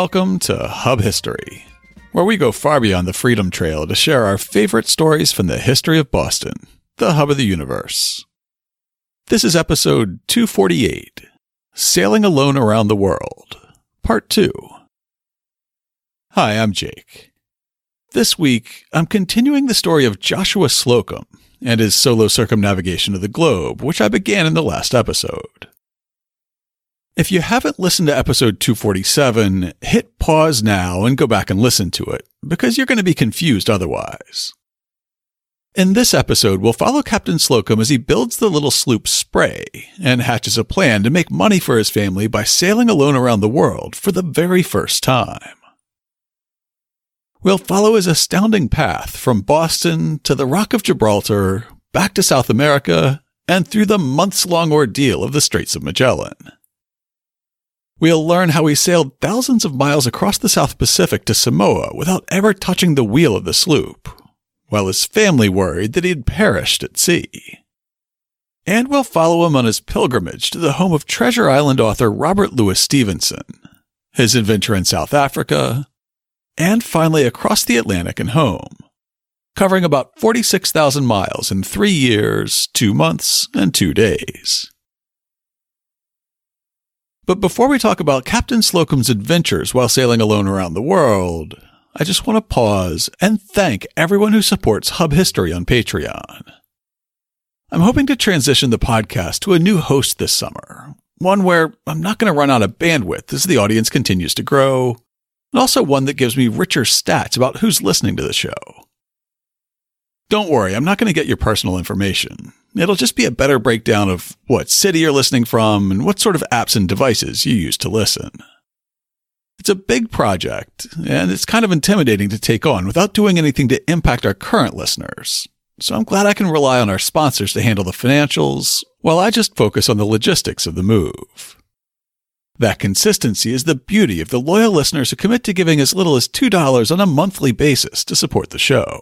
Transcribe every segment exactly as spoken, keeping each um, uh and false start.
Welcome to Hub History, where we go far beyond the Freedom Trail to share our favorite stories from the history of Boston, the hub of the universe. This is episode two forty-eight, Sailing Alone Around the World, part two. Hi, I'm Jake. This week, I'm continuing the story of Joshua Slocum and his solo circumnavigation of the globe, which I began in the last episode. If you haven't listened to episode two forty-seven, hit pause now and go back and listen to it, because you're going to be confused otherwise. In this episode, we'll follow Captain Slocum as he builds the little sloop Spray and hatches a plan to make money for his family by sailing alone around the world for the very first time. We'll follow his astounding path from Boston to the Rock of Gibraltar, back to South America, and through the months-long ordeal of the Straits of Magellan. We'll learn how he sailed thousands of miles across the South Pacific to Samoa without ever touching the wheel of the sloop, while his family worried that he had perished at sea. And we'll follow him on his pilgrimage to the home of Treasure Island author Robert Louis Stevenson, his adventure in South Africa, and finally across the Atlantic and home, covering about forty-six thousand miles in three years, two months, and two days. But before we talk about Captain Slocum's adventures while sailing alone around the world, I just want to pause and thank everyone who supports Hub History on Patreon. I'm hoping to transition the podcast to a new host this summer, one where I'm not going to run out of bandwidth as the audience continues to grow, and also one that gives me richer stats about who's listening to the show. Don't worry, I'm not going to get your personal information. It'll just be a better breakdown of what city you're listening from and what sort of apps and devices you use to listen. It's a big project, and it's kind of intimidating to take on without doing anything to impact our current listeners. So I'm glad I can rely on our sponsors to handle the financials, while I just focus on the logistics of the move. That consistency is the beauty of the loyal listeners who commit to giving as little as two dollars on a monthly basis to support the show.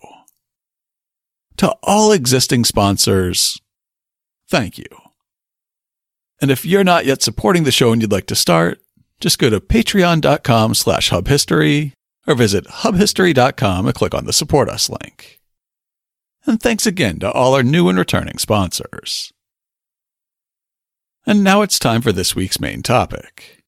To all existing sponsors, thank you. And if you're not yet supporting the show and you'd like to start, just go to patreon.com slash hubhistory or visit hubhistory dot com and click on the Support Us link. And thanks again to all our new and returning sponsors. And now it's time for this week's main topic.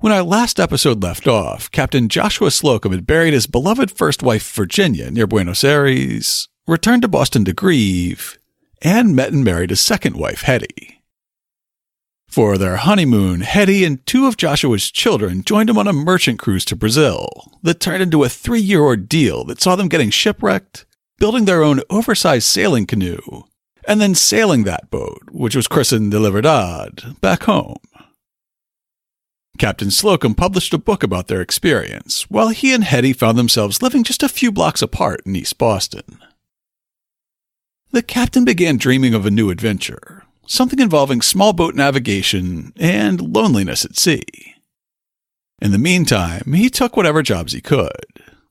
When our last episode left off, Captain Joshua Slocum had buried his beloved first wife, Virginia, near Buenos Aires, returned to Boston to grieve, and met and married his second wife, Hetty. For their honeymoon, Hetty and two of Joshua's children joined him on a merchant cruise to Brazil that turned into a three-year ordeal that saw them getting shipwrecked, building their own oversized sailing canoe, and then sailing that boat, which was christened the Liberdade, back home. Captain Slocum published a book about their experience, while he and Hetty found themselves living just a few blocks apart in East Boston. The captain began dreaming of a new adventure, something involving small boat navigation and loneliness at sea. In the meantime, he took whatever jobs he could,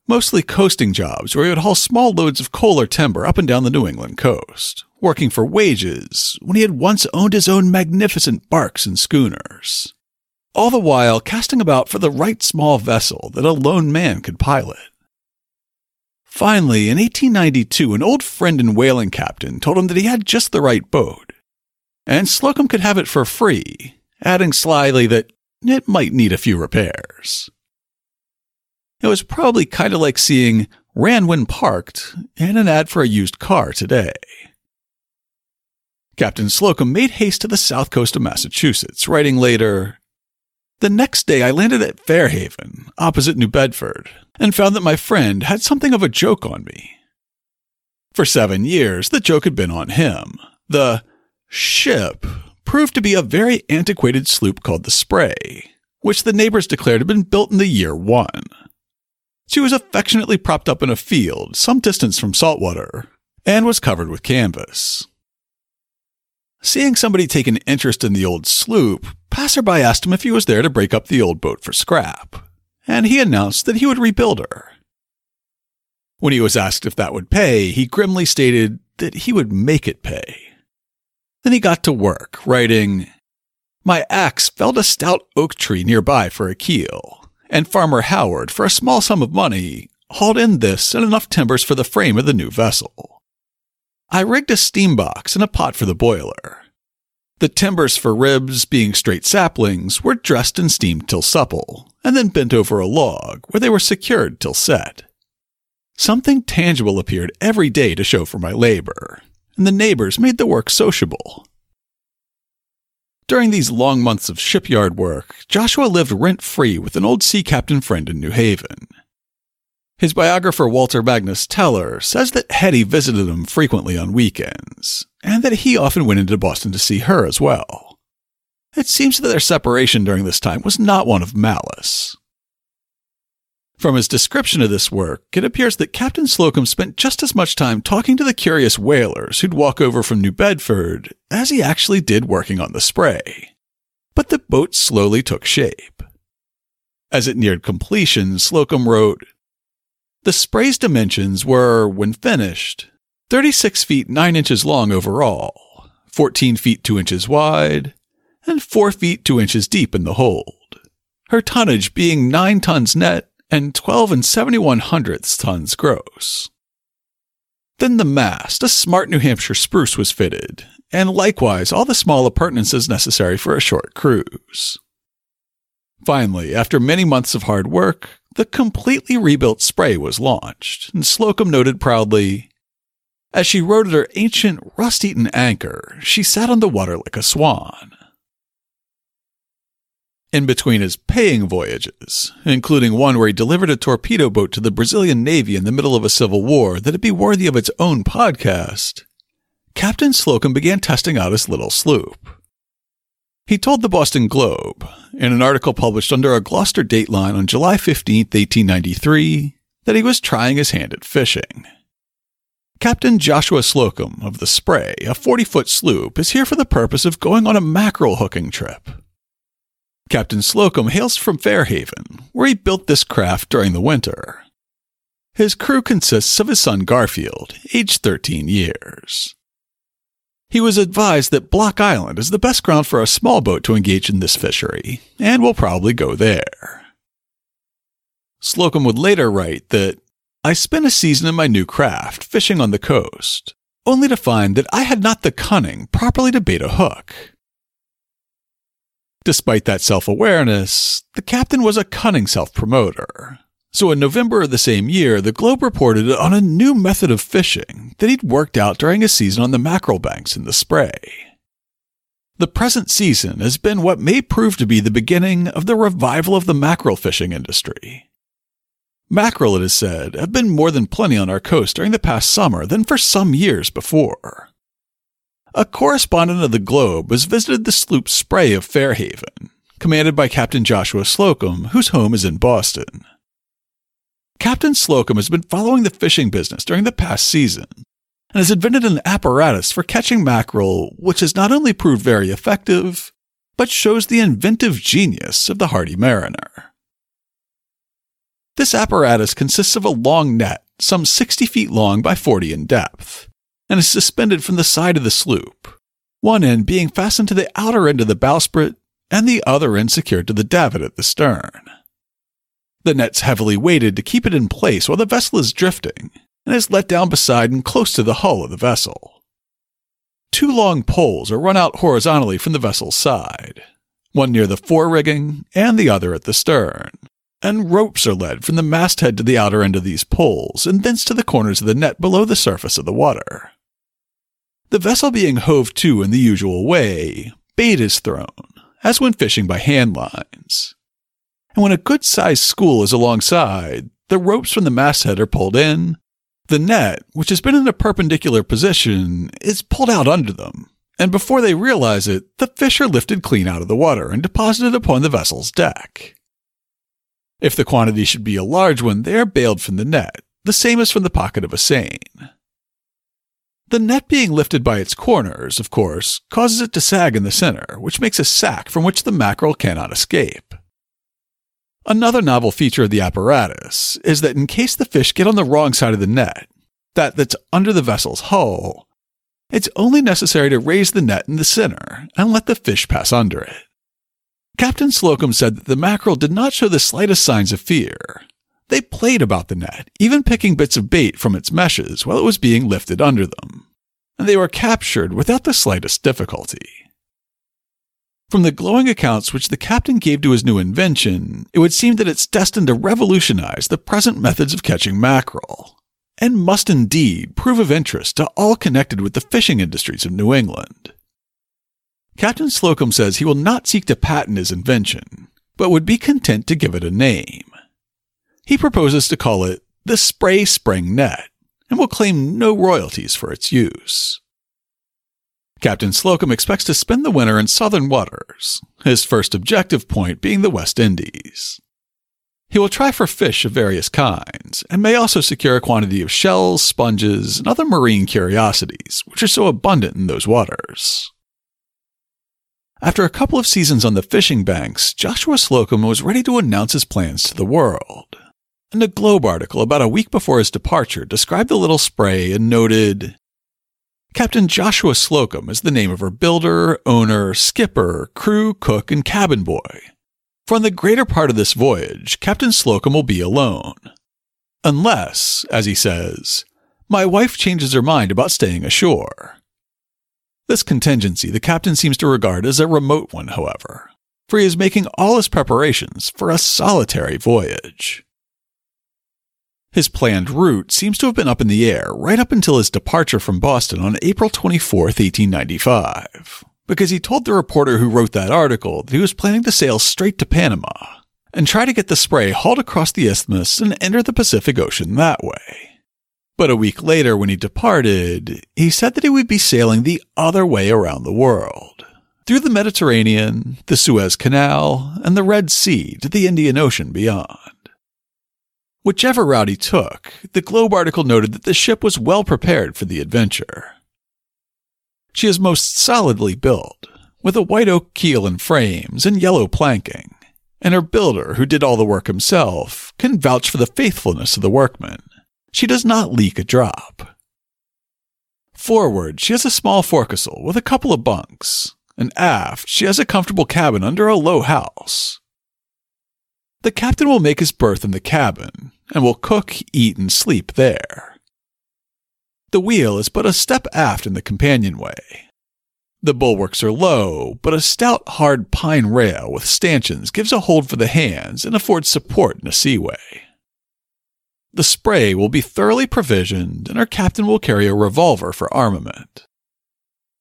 mostly coasting jobs where he would haul small loads of coal or timber up and down the New England coast, working for wages when he had once owned his own magnificent barks and schooners, all the while casting about for the right small vessel that a lone man could pilot. Finally, in eighteen ninety-two, an old friend and whaling captain told him that he had just the right boat, and Slocum could have it for free, adding slyly that it might need a few repairs. It was probably kind of like seeing "Ran When Parked" and an ad for a used car today. Captain Slocum made haste to the south coast of Massachusetts, writing later, "The next day I landed at Fairhaven, opposite New Bedford, and found that my friend had something of a joke on me. For seven years, the joke had been on him. The ship proved to be a very antiquated sloop called the Spray, which the neighbors declared had been built in the year one. She was affectionately propped up in a field some distance from saltwater, and was covered with canvas. Seeing somebody take an interest in the old sloop, passerby asked him if he was there to break up the old boat for scrap, and he announced that he would rebuild her. When he was asked if that would pay, he grimly stated that he would make it pay. Then he got to work, writing, 'My axe felled a stout oak tree nearby for a keel, and Farmer Howard, for a small sum of money, hauled in this and enough timbers for the frame of the new vessel. I rigged a steam box and a pot for the boiler. The timbers for ribs, being straight saplings, were dressed and steamed till supple, and then bent over a log, where they were secured till set. Something tangible appeared every day to show for my labor, and the neighbors made the work sociable. During these long months of shipyard work, Joshua lived rent-free with an old sea captain friend in New Haven. His biographer Walter Magnus Teller says that Hetty visited him frequently on weekends, and that he often went into Boston to see her as well. It seems that their separation during this time was not one of malice. From his description of this work, it appears that Captain Slocum spent just as much time talking to the curious whalers who'd walk over from New Bedford as he actually did working on the Spray. But the boat slowly took shape. As it neared completion, Slocum wrote, "The Spray's dimensions were, when finished, thirty-six feet nine inches long overall, fourteen feet two inches wide, and four feet two inches deep in the hold, her tonnage being nine tons net and twelve and seventy-one hundredths tons gross. Then the mast, a smart New Hampshire spruce, was fitted, and likewise all the small appurtenances necessary for a short cruise. Finally, after many months of hard work, the completely rebuilt Spray was launched, and Slocum noted proudly, "As she rode at her ancient, rust-eaten anchor, she sat on the water like a swan." In between his paying voyages, including one where he delivered a torpedo boat to the Brazilian Navy in the middle of a civil war that'd be worthy of its own podcast, Captain Slocum began testing out his little sloop. He told the Boston Globe, in an article published under a Gloucester dateline on July fifteenth, eighteen ninety-three, that he was trying his hand at fishing. "Captain Joshua Slocum of the Spray, a forty-foot sloop, is here for the purpose of going on a mackerel hooking trip. Captain Slocum hails from Fairhaven, where he built this craft during the winter. His crew consists of his son Garfield, aged thirteen years. He was advised that Block Island is the best ground for a small boat to engage in this fishery, and will probably go there." Slocum would later write that, "I spent a season in my new craft, fishing on the coast, only to find that I had not the cunning properly to bait a hook." Despite that self-awareness, the captain was a cunning self-promoter. So in November of the same year, the Globe reported on a new method of fishing that he'd worked out during a season on the mackerel banks in the Spray. "The present season has been what may prove to be the beginning of the revival of the mackerel fishing industry. Mackerel, it is said, have been more than plenty on our coast during the past summer than for some years before." A correspondent of the Globe has visited the sloop Spray of Fairhaven, commanded by Captain Joshua Slocum, whose home is in Boston. "Captain Slocum has been following the fishing business during the past season, and has invented an apparatus for catching mackerel which has not only proved very effective, but shows the inventive genius of the hardy mariner. This apparatus consists of a long net, some sixty feet long by forty in depth, and is suspended from the side of the sloop, one end being fastened to the outer end of the bowsprit, and the other end secured to the davit at the stern. The net's heavily weighted to keep it in place while the vessel is drifting, and is let down beside and close to the hull of the vessel. Two long poles are run out horizontally from the vessel's side, one near the fore rigging and the other at the stern, and ropes are led from the masthead to the outer end of these poles and thence to the corners of the net below the surface of the water. The vessel being hove to in the usual way, bait is thrown, as when fishing by hand lines. And when a good-sized school is alongside, the ropes from the masthead are pulled in, the net, which has been in a perpendicular position, is pulled out under them, and before they realize it, the fish are lifted clean out of the water and deposited upon the vessel's deck. If the quantity should be a large one, they are bailed from the net, the same as from the pocket of a seine. The net being lifted by its corners, of course, causes it to sag in the center, which makes a sack from which the mackerel cannot escape. Another novel feature of the apparatus is that in case the fish get on the wrong side of the net, that that's under the vessel's hull, it's only necessary to raise the net in the center and let the fish pass under it. Captain Slocum said that the mackerel did not show the slightest signs of fear. They played about the net, even picking bits of bait from its meshes while it was being lifted under them, and they were captured without the slightest difficulty. From the glowing accounts which the captain gave to his new invention, it would seem that it's destined to revolutionize the present methods of catching mackerel, and must indeed prove of interest to all connected with the fishing industries of New England. Captain Slocum says he will not seek to patent his invention, but would be content to give it a name. He proposes to call it the Spray Spring Net, and will claim no royalties for its use. Captain Slocum expects to spend the winter in southern waters, his first objective point being the West Indies. He will try for fish of various kinds, and may also secure a quantity of shells, sponges, and other marine curiosities, which are so abundant in those waters. After a couple of seasons on the fishing banks, Joshua Slocum was ready to announce his plans to the world. And a Globe article about a week before his departure described the little Spray and noted, "Captain Joshua Slocum is the name of her builder, owner, skipper, crew, cook, and cabin boy. For the greater part of this voyage, Captain Slocum will be alone. Unless, as he says, my wife changes her mind about staying ashore." This contingency the captain seems to regard as a remote one, however, for he is making all his preparations for a solitary voyage. His planned route seems to have been up in the air right up until his departure from Boston on April twenty-fourth, eighteen ninety-five, because he told the reporter who wrote that article that he was planning to sail straight to Panama and try to get the Spray hauled across the isthmus and enter the Pacific Ocean that way. But a week later, when he departed, he said that he would be sailing the other way around the world, through the Mediterranean, the Suez Canal, and the Red Sea to the Indian Ocean beyond. Whichever route he took, the Globe article noted that the ship was well prepared for the adventure. She is most solidly built, with a white oak keel and frames and yellow planking, and her builder, who did all the work himself, can vouch for the faithfulness of the workmen. She does not leak a drop. Forward, she has a small forecastle with a couple of bunks, and aft, she has a comfortable cabin under a low house. The captain will make his berth in the cabin, and will cook, eat, and sleep there. The wheel is but a step aft in the companionway. The bulwarks are low, but a stout, hard pine rail with stanchions gives a hold for the hands and affords support in a seaway. The Spray will be thoroughly provisioned, and our captain will carry a revolver for armament.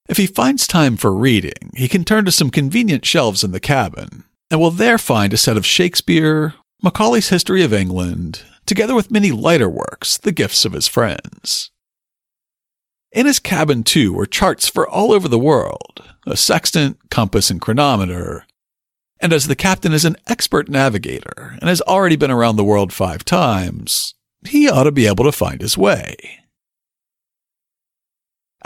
If he finds time for reading, he can turn to some convenient shelves in the cabin, and will there find a set of Shakespeare, Macaulay's History of England, together with many lighter works, the gifts of his friends. In his cabin, too, were charts for all over the world, a sextant, compass, and chronometer, and as the captain is an expert navigator and has already been around the world five times, he ought to be able to find his way.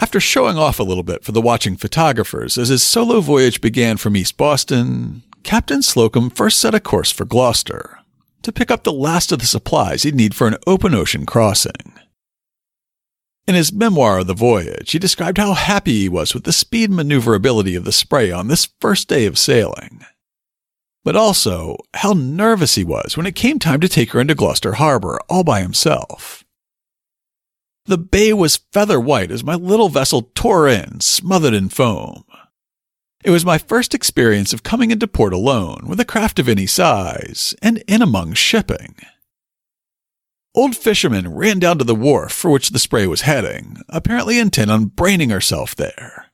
After showing off a little bit for the watching photographers as his solo voyage began from East Boston, Captain Slocum first set a course for Gloucester, to pick up the last of the supplies he'd need for an open ocean crossing. In his memoir of the voyage, he described how happy he was with the speed and maneuverability of the Spray on this first day of sailing, but also how nervous he was when it came time to take her into Gloucester Harbor all by himself. "The bay was feather white as my little vessel tore in, smothered in foam. It was my first experience of coming into port alone with a craft of any size and in among shipping. Old fishermen ran down to the wharf for which the Spray was heading, apparently intent on braining herself there.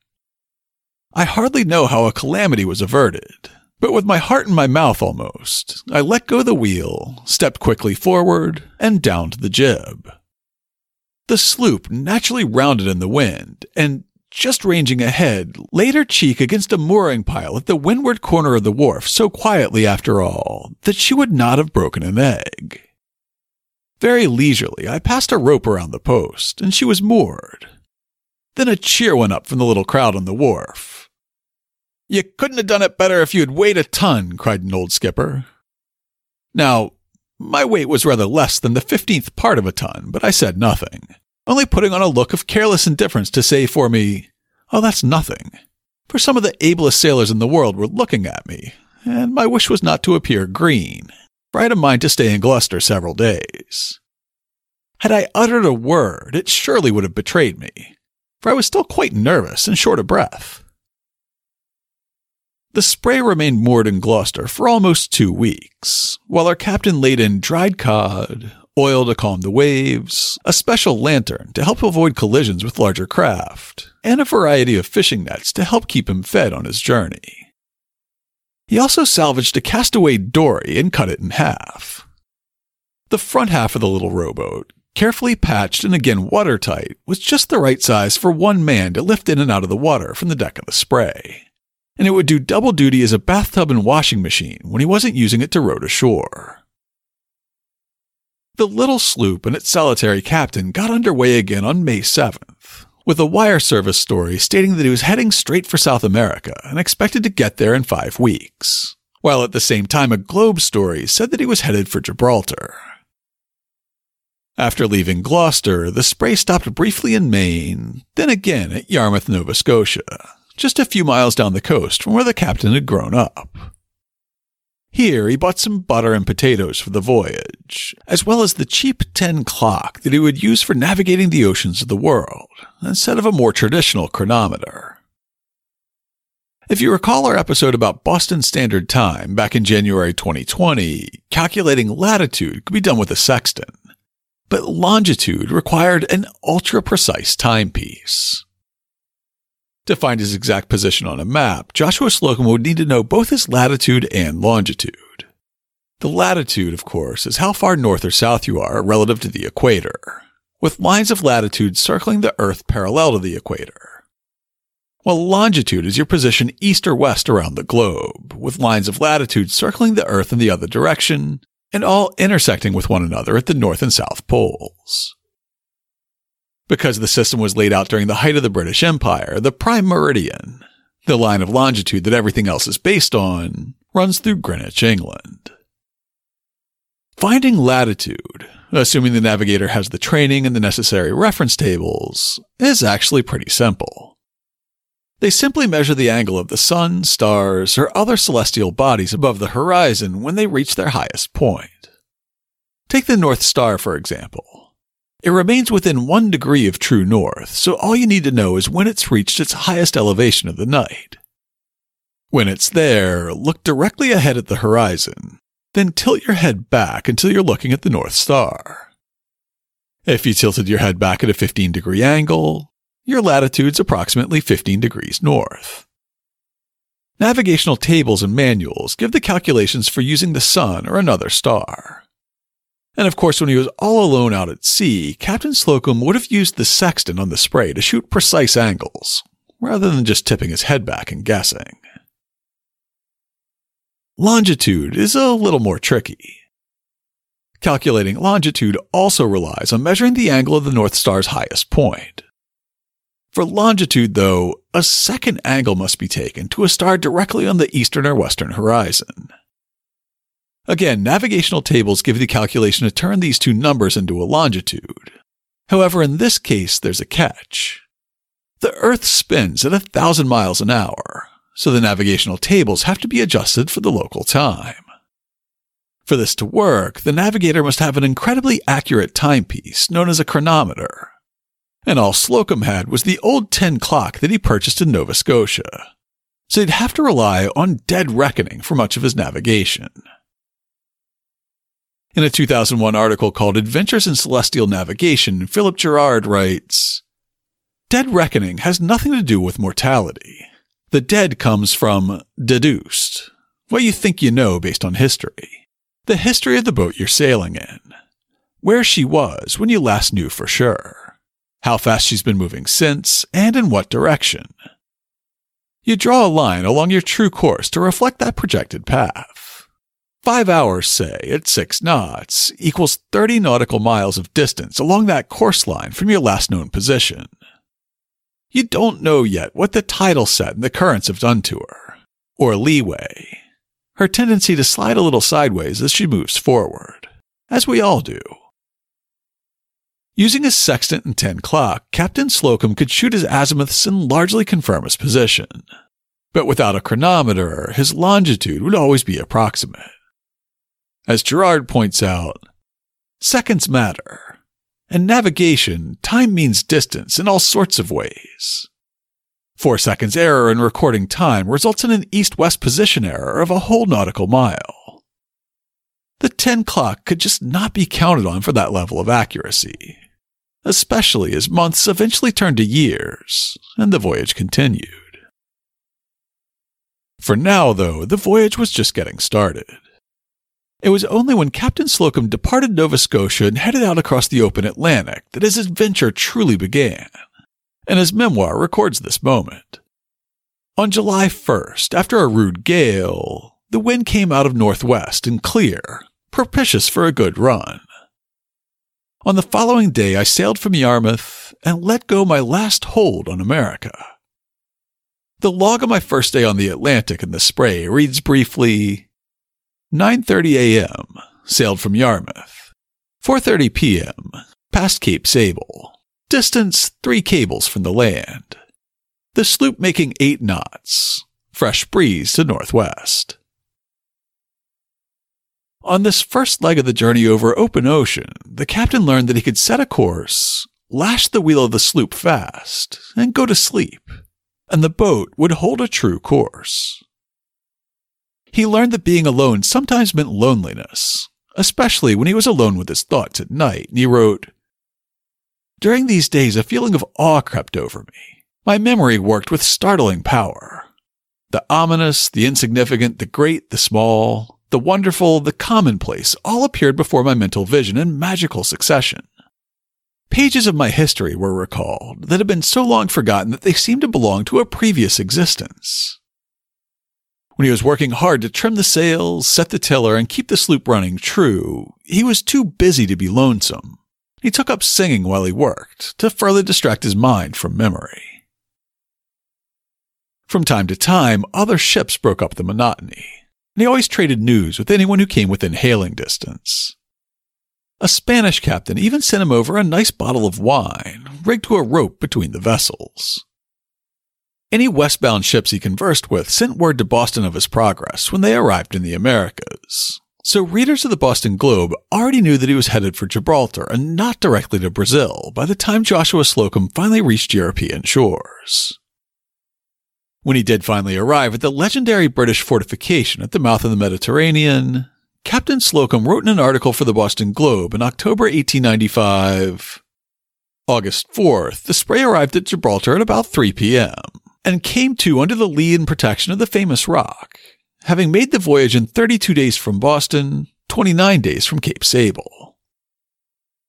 I hardly know how a calamity was averted, but with my heart in my mouth almost, I let go the wheel, stepped quickly forward, and downed the jib. The sloop naturally rounded in the wind, and, just ranging ahead, laid her cheek against a mooring pile at the windward corner of the wharf so quietly after all that she would not have broken an egg. Very leisurely, I passed a rope around the post, and she was moored. Then a cheer went up from the little crowd on the wharf. 'You couldn't have done it better if you'd weighed a ton,' cried an old skipper. Now, my weight was rather less than the fifteenth part of a ton, but I said nothing, only putting on a look of careless indifference to say for me, 'Oh, that's nothing,' for some of the ablest sailors in the world were looking at me, and my wish was not to appear green, for I had a mind to stay in Gloucester several days. Had I uttered a word, it surely would have betrayed me, for I was still quite nervous and short of breath. The Spray remained moored in Gloucester for almost two weeks, while our captain laid in dried cod, oil to calm the waves, a special lantern to help avoid collisions with larger craft, and a variety of fishing nets to help keep him fed on his journey. He also salvaged a castaway dory and cut it in half. The front half of the little rowboat, carefully patched and again watertight, was just the right size for one man to lift in and out of the water from the deck of the Spray, and it would do double duty as a bathtub and washing machine when he wasn't using it to row to shore. The little sloop and its solitary captain got underway again on May seventh, with a wire service story stating that he was heading straight for South America and expected to get there in five weeks, while at the same time a Globe story said that he was headed for Gibraltar. After leaving Gloucester, the Spray stopped briefly in Maine, then again at Yarmouth, Nova Scotia, just a few miles down the coast from where the captain had grown up. Here he bought some butter and potatoes for the voyage, as well as the cheap tin clock that he would use for navigating the oceans of the world, instead of a more traditional chronometer. If you recall our episode about Boston Standard Time back in January twenty twenty, calculating latitude could be done with a sextant, but longitude required an ultra-precise timepiece. To find his exact position on a map, Joshua Slocum would need to know both his latitude and longitude. The latitude, of course, is how far north or south you are relative to the equator, with lines of latitude circling the Earth parallel to the equator, while longitude is your position east or west around the globe, with lines of latitude circling the Earth in the other direction, and all intersecting with one another at the north and south poles. Because the system was laid out during the height of the British Empire, the prime meridian, the line of longitude that everything else is based on, runs through Greenwich, England. Finding latitude, assuming the navigator has the training and the necessary reference tables, is actually pretty simple. They simply measure the angle of the sun, stars, or other celestial bodies above the horizon when they reach their highest point. Take the North Star, for example. It remains within one degree of true north, so all you need to know is when it's reached its highest elevation of the night. When it's there, look directly ahead at the horizon, then tilt your head back until you're looking at the North Star. If you tilted your head back at a fifteen degree angle, your latitude's approximately fifteen degrees north. Navigational tables and manuals give the calculations for using the sun or another star. And of course, when he was all alone out at sea, Captain Slocum would have used the sextant on the Spray to shoot precise angles, rather than just tipping his head back and guessing. Longitude is a little more tricky. Calculating longitude also relies on measuring the angle of the North Star's highest point. For longitude, though, a second angle must be taken to a star directly on the eastern or western horizon. Again, navigational tables give the calculation to turn these two numbers into a longitude. However, in this case, there's a catch. The Earth spins at a thousand miles an hour, so the navigational tables have to be adjusted for the local time. For this to work, the navigator must have an incredibly accurate timepiece known as a chronometer, and all Slocum had was the old tin clock that he purchased in Nova Scotia, so he'd have to rely on dead reckoning for much of his navigation. In a two thousand one article called Adventures in Celestial Navigation, Philip Gerard writes, "Dead reckoning has nothing to do with mortality. The dead comes from deduced, what you think you know based on history, the history of the boat you're sailing in, where she was when you last knew for sure, how fast she's been moving since, and in what direction. You draw a line along your true course to reflect that projected path. Five hours, say, at six knots, equals thirty nautical miles of distance along that course line from your last known position. You don't know yet what the tidal set and the currents have done to her, or leeway, her tendency to slide a little sideways as she moves forward, as we all do." Using his sextant and tin clock, Captain Slocum could shoot his azimuths and largely confirm his position, but without a chronometer, his longitude would always be approximate. As Gerard points out, seconds matter. In navigation, time means distance in all sorts of ways. Four seconds error in recording time results in an east-west position error of a whole nautical mile. The ten clock could just not be counted on for that level of accuracy, especially as months eventually turned to years, and the voyage continued. For now, though, the voyage was just getting started. It was only when Captain Slocum departed Nova Scotia and headed out across the open Atlantic that his adventure truly began, and his memoir records this moment. On July first, after a rude gale, the wind came out of northwest and clear, propitious for a good run. On the following day, I sailed from Yarmouth and let go my last hold on America. The log of my first day on the Atlantic in the Spray reads briefly, nine thirty a.m., sailed from Yarmouth, four thirty p.m., past Cape Sable. Distance three cables from the land. The sloop making eight knots. Fresh breeze to northwest. On this first leg of the journey over open ocean, the captain learned that he could set a course, lash the wheel of the sloop fast, and go to sleep, and the boat would hold a true course. He learned that being alone sometimes meant loneliness, especially when he was alone with his thoughts at night, and he wrote, during these days, a feeling of awe crept over me. My memory worked with startling power. The ominous, the insignificant, the great, the small, the wonderful, the commonplace all appeared before my mental vision in magical succession. Pages of my history were recalled that had been so long forgotten that they seemed to belong to a previous existence. When he was working hard to trim the sails, set the tiller, and keep the sloop running true, he was too busy to be lonesome. He took up singing while he worked, to further distract his mind from memory. From time to time, other ships broke up the monotony, and he always traded news with anyone who came within hailing distance. A Spanish captain even sent him over a nice bottle of wine, rigged to a rope between the vessels. Any westbound ships he conversed with sent word to Boston of his progress when they arrived in the Americas. So readers of the Boston Globe already knew that he was headed for Gibraltar and not directly to Brazil by the time Joshua Slocum finally reached European shores. When he did finally arrive at the legendary British fortification at the mouth of the Mediterranean, Captain Slocum wrote in an article for the Boston Globe in October eighteen ninety-five, August fourth, the Spray arrived at Gibraltar at about three p.m. and came to under the lee and protection of the famous rock, having made the voyage in thirty-two days from Boston, twenty-nine days from Cape Sable.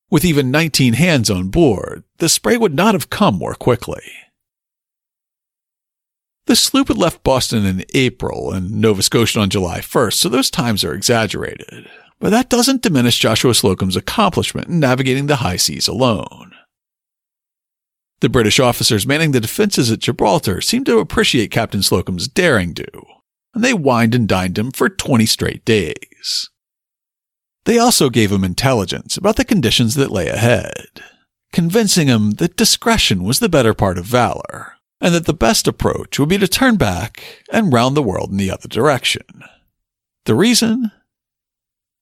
With even nineteen hands on board, the Spray would not have come more quickly. The sloop had left Boston in April and Nova Scotia on July first, so those times are exaggerated, but that doesn't diminish Joshua Slocum's accomplishment in navigating the high seas alone. The British officers manning the defenses at Gibraltar seemed to appreciate Captain Slocum's daring-do, and they wined and dined him for twenty straight days. They also gave him intelligence about the conditions that lay ahead, convincing him that discretion was the better part of valor, and that the best approach would be to turn back and round the world in the other direction. The reason?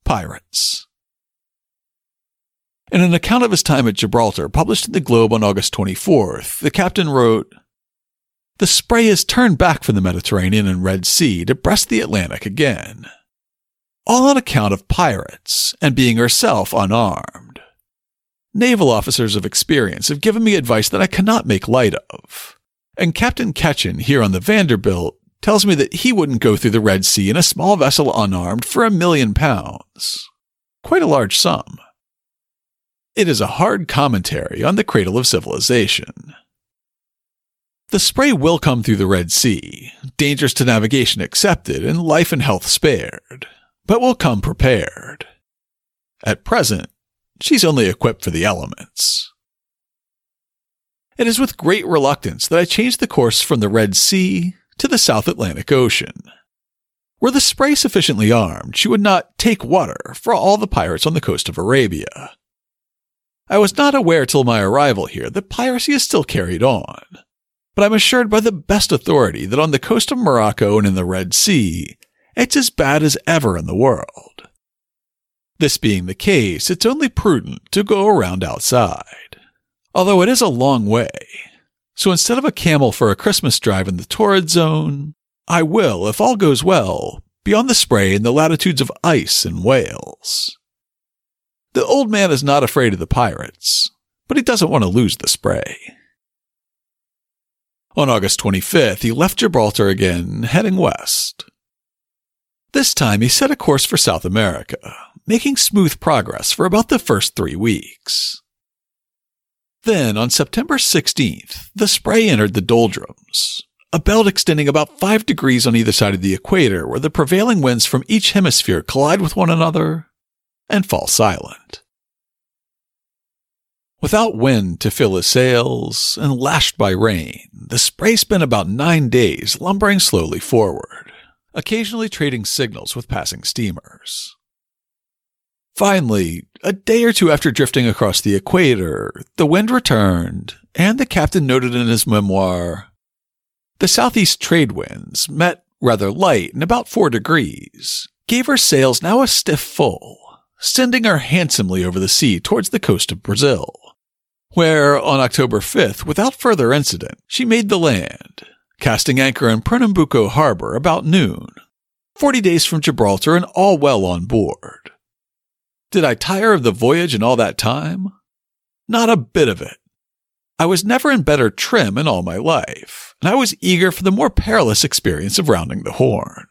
Pirates. In an account of his time at Gibraltar, published in the Globe on August twenty-fourth, the captain wrote, the Spray is turned back from the Mediterranean and Red Sea to breast the Atlantic again, all on account of pirates and being herself unarmed. Naval officers of experience have given me advice that I cannot make light of, and Captain Ketchen here on the Vanderbilt tells me that he wouldn't go through the Red Sea in a small vessel unarmed for a million pounds. Quite a large sum. It is a hard commentary on the cradle of civilization. The Spray will come through the Red Sea, dangers to navigation accepted and life and health spared, but will come prepared. At present, she's only equipped for the elements. It is with great reluctance that I change the course from the Red Sea to the South Atlantic Ocean. Were the Spray sufficiently armed, she would not take water for all the pirates on the coast of Arabia. I was not aware till my arrival here that piracy is still carried on, but I'm assured by the best authority that on the coast of Morocco and in the Red Sea, it's as bad as ever in the world. This being the case, it's only prudent to go around outside, although it is a long way. So instead of a camel for a Christmas drive in the torrid zone, I will, if all goes well, be on the Spray in the latitudes of ice in Wales. The old man is not afraid of the pirates, but he doesn't want to lose the Spray. On August twenty-fifth, he left Gibraltar again, heading west. This time he set a course for South America, making smooth progress for about the first three weeks. Then, on September sixteenth, the Spray entered the doldrums, a belt extending about five degrees on either side of the equator where the prevailing winds from each hemisphere collide with one another and fall silent. Without wind to fill his sails and lashed by rain, the Spray spent about nine days lumbering slowly forward, occasionally trading signals with passing steamers. Finally, a day or two after drifting across the equator, the wind returned, and the captain noted in his memoir, "The southeast trade winds, met rather light and about four degrees, gave her sails now a stiff full, sending her handsomely over the sea towards the coast of Brazil, where, on October fifth, without further incident, she made the land, casting anchor in Pernambuco harbor about noon, forty days from Gibraltar and all well on board. Did I tire of the voyage and all that time? Not a bit of it. I was never in better trim in all my life, and I was eager for the more perilous experience of rounding the Horn."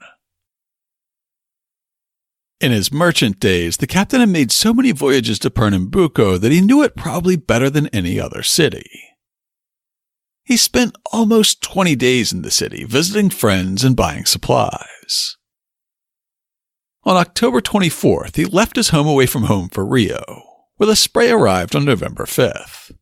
In his merchant days, the captain had made so many voyages to Pernambuco that he knew it probably better than any other city. He spent almost twenty days in the city, visiting friends and buying supplies. On October twenty-fourth, he left his home away from home for Rio, where the Spray arrived on November fifth.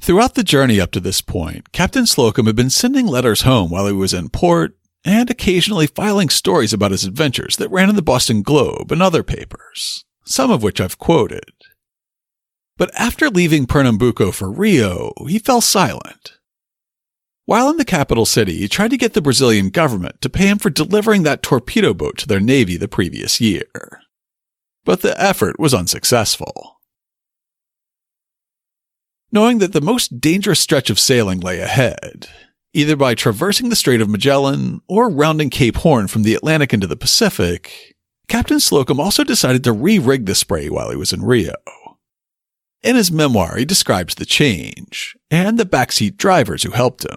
Throughout the journey up to this point, Captain Slocum had been sending letters home while he was in port and occasionally filing stories about his adventures that ran in the Boston Globe and other papers, some of which I've quoted. But after leaving Pernambuco for Rio, he fell silent. While in the capital city, he tried to get the Brazilian government to pay him for delivering that torpedo boat to their navy the previous year. But the effort was unsuccessful. Knowing that the most dangerous stretch of sailing lay ahead, either by traversing the Strait of Magellan or rounding Cape Horn from the Atlantic into the Pacific, Captain Slocum also decided to re-rig the Spray while he was in Rio. In his memoir, he describes the change and the backseat drivers who helped him.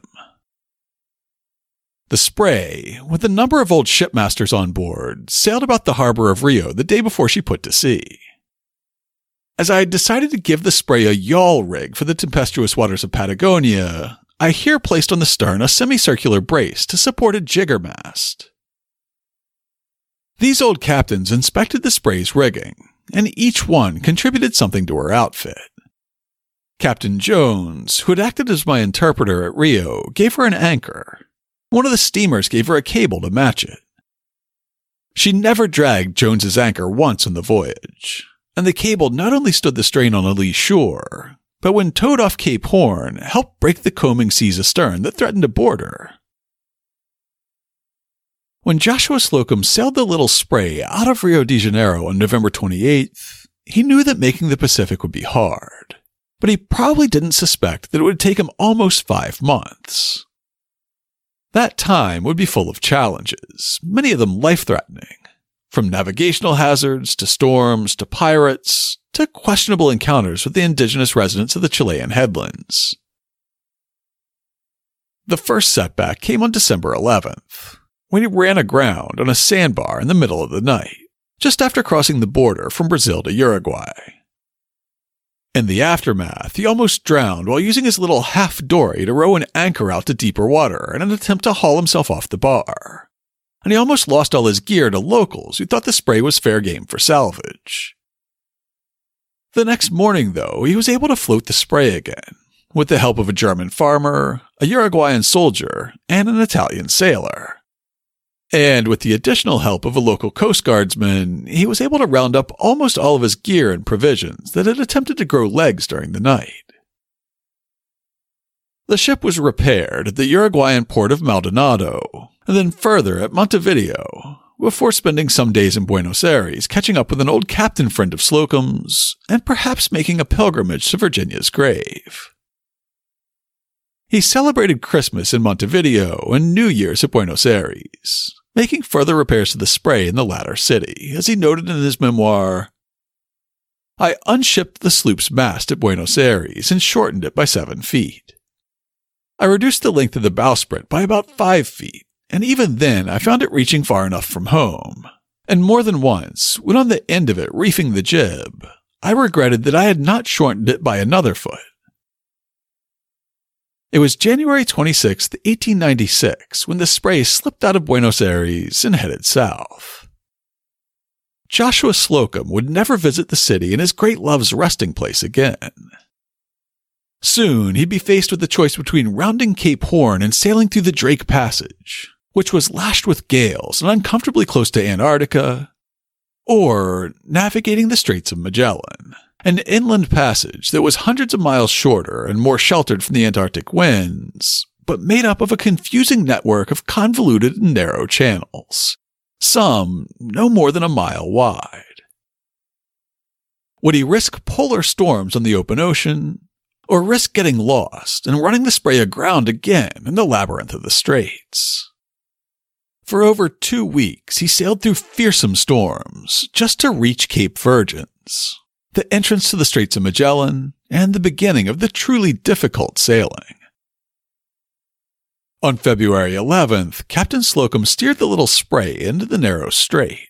The Spray, with a number of old shipmasters on board, sailed about the harbor of Rio the day before she put to sea. As I had decided to give the Spray a yawl rig for the tempestuous waters of Patagonia, I here placed on the stern a semicircular brace to support a jigger mast. These old captains inspected the Spray's rigging, and each one contributed something to her outfit. Captain Jones, who had acted as my interpreter at Rio, gave her an anchor. One of the steamers gave her a cable to match it. She never dragged Jones's anchor once on the voyage, and the cable not only stood the strain on a lee shore, but when towed off Cape Horn, helped break the combing seas astern that threatened to board her. When Joshua Slocum sailed the little Spray out of Rio de Janeiro on November twenty-eighth, he knew that making the Pacific would be hard, but he probably didn't suspect that it would take him almost five months. That time would be full of challenges, many of them life-threatening, from navigational hazards to storms to pirates to questionable encounters with the indigenous residents of the Chilean headlands. The first setback came on December eleventh, when he ran aground on a sandbar in the middle of the night, just after crossing the border from Brazil to Uruguay. In the aftermath, he almost drowned while using his little half-dory to row an anchor out to deeper water in an attempt to haul himself off the bar, and he almost lost all his gear to locals who thought the Spray was fair game for salvage. The next morning, though, he was able to float the Spray again, with the help of a German farmer, a Uruguayan soldier, and an Italian sailor. And with the additional help of a local Coast Guardsman, he was able to round up almost all of his gear and provisions that had attempted to grow legs during the night. The ship was repaired at the Uruguayan port of Maldonado, and then further at Montevideo, before spending some days in Buenos Aires, catching up with an old captain friend of Slocum's, and perhaps making a pilgrimage to Virginia's grave. He celebrated Christmas in Montevideo and New Year's at Buenos Aires, making further repairs to the Spray in the latter city, as he noted in his memoir, "I unshipped the sloop's mast at Buenos Aires and shortened it by seven feet. I reduced the length of the bowsprit by about five feet, and even then I found it reaching far enough from home, and more than once, when on the end of it reefing the jib, I regretted that I had not shortened it by another foot." It was January twenty-sixth, eighteen ninety-six, when the Spray slipped out of Buenos Aires and headed south. Joshua Slocum would never visit the city and his great love's resting place again. Soon he'd be faced with the choice between rounding Cape Horn and sailing through the Drake Passage, which was lashed with gales and uncomfortably close to Antarctica, or navigating the Straits of Magellan, an inland passage that was hundreds of miles shorter and more sheltered from the Antarctic winds, but made up of a confusing network of convoluted and narrow channels, some no more than a mile wide. Would he risk polar storms on the open ocean, or risk getting lost and running the Spray aground again in the labyrinth of the straits? For over two weeks, he sailed through fearsome storms just to reach Cape Virgins, the entrance to the Straits of Magellan, and the beginning of the truly difficult sailing. On February eleventh, Captain Slocum steered the little Spray into the narrow strait,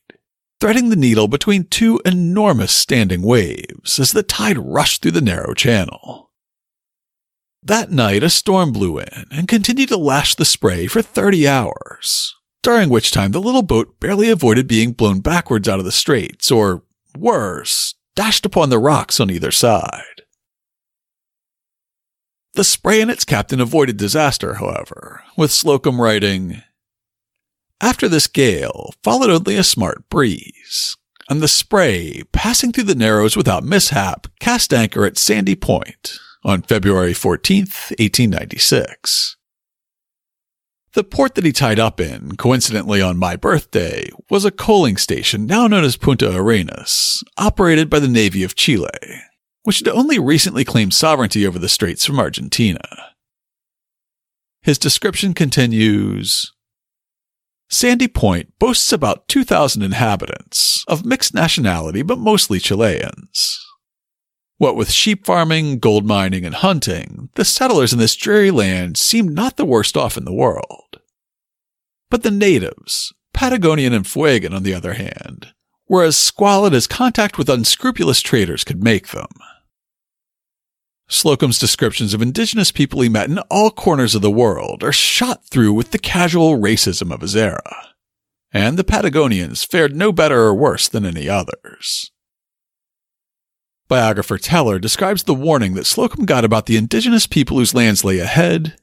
threading the needle between two enormous standing waves as the tide rushed through the narrow channel. That night, a storm blew in and continued to lash the Spray for thirty hours, during which time the little boat barely avoided being blown backwards out of the straits, or, worse, dashed upon the rocks on either side. The Spray and its captain avoided disaster, however, with Slocum writing, "After this gale followed only a smart breeze, and the Spray, passing through the Narrows without mishap, cast anchor at Sandy Point on February fourteenth, eighteen ninety-six. The port that he tied up in, coincidentally on my birthday, was a coaling station now known as Punta Arenas, operated by the Navy of Chile, which had only recently claimed sovereignty over the straits from Argentina." His description continues, "Sandy Point boasts about two thousand inhabitants, of mixed nationality but mostly Chileans. What with sheep farming, gold mining, and hunting, the settlers in this dreary land seemed not the worst off in the world. But the natives, Patagonian and Fuegan on the other hand, were as squalid as contact with unscrupulous traders could make them." Slocum's descriptions of indigenous people he met in all corners of the world are shot through with the casual racism of his era, and the Patagonians fared no better or worse than any others. Biographer Teller describes the warning that Slocum got about the indigenous people whose lands lay ahead,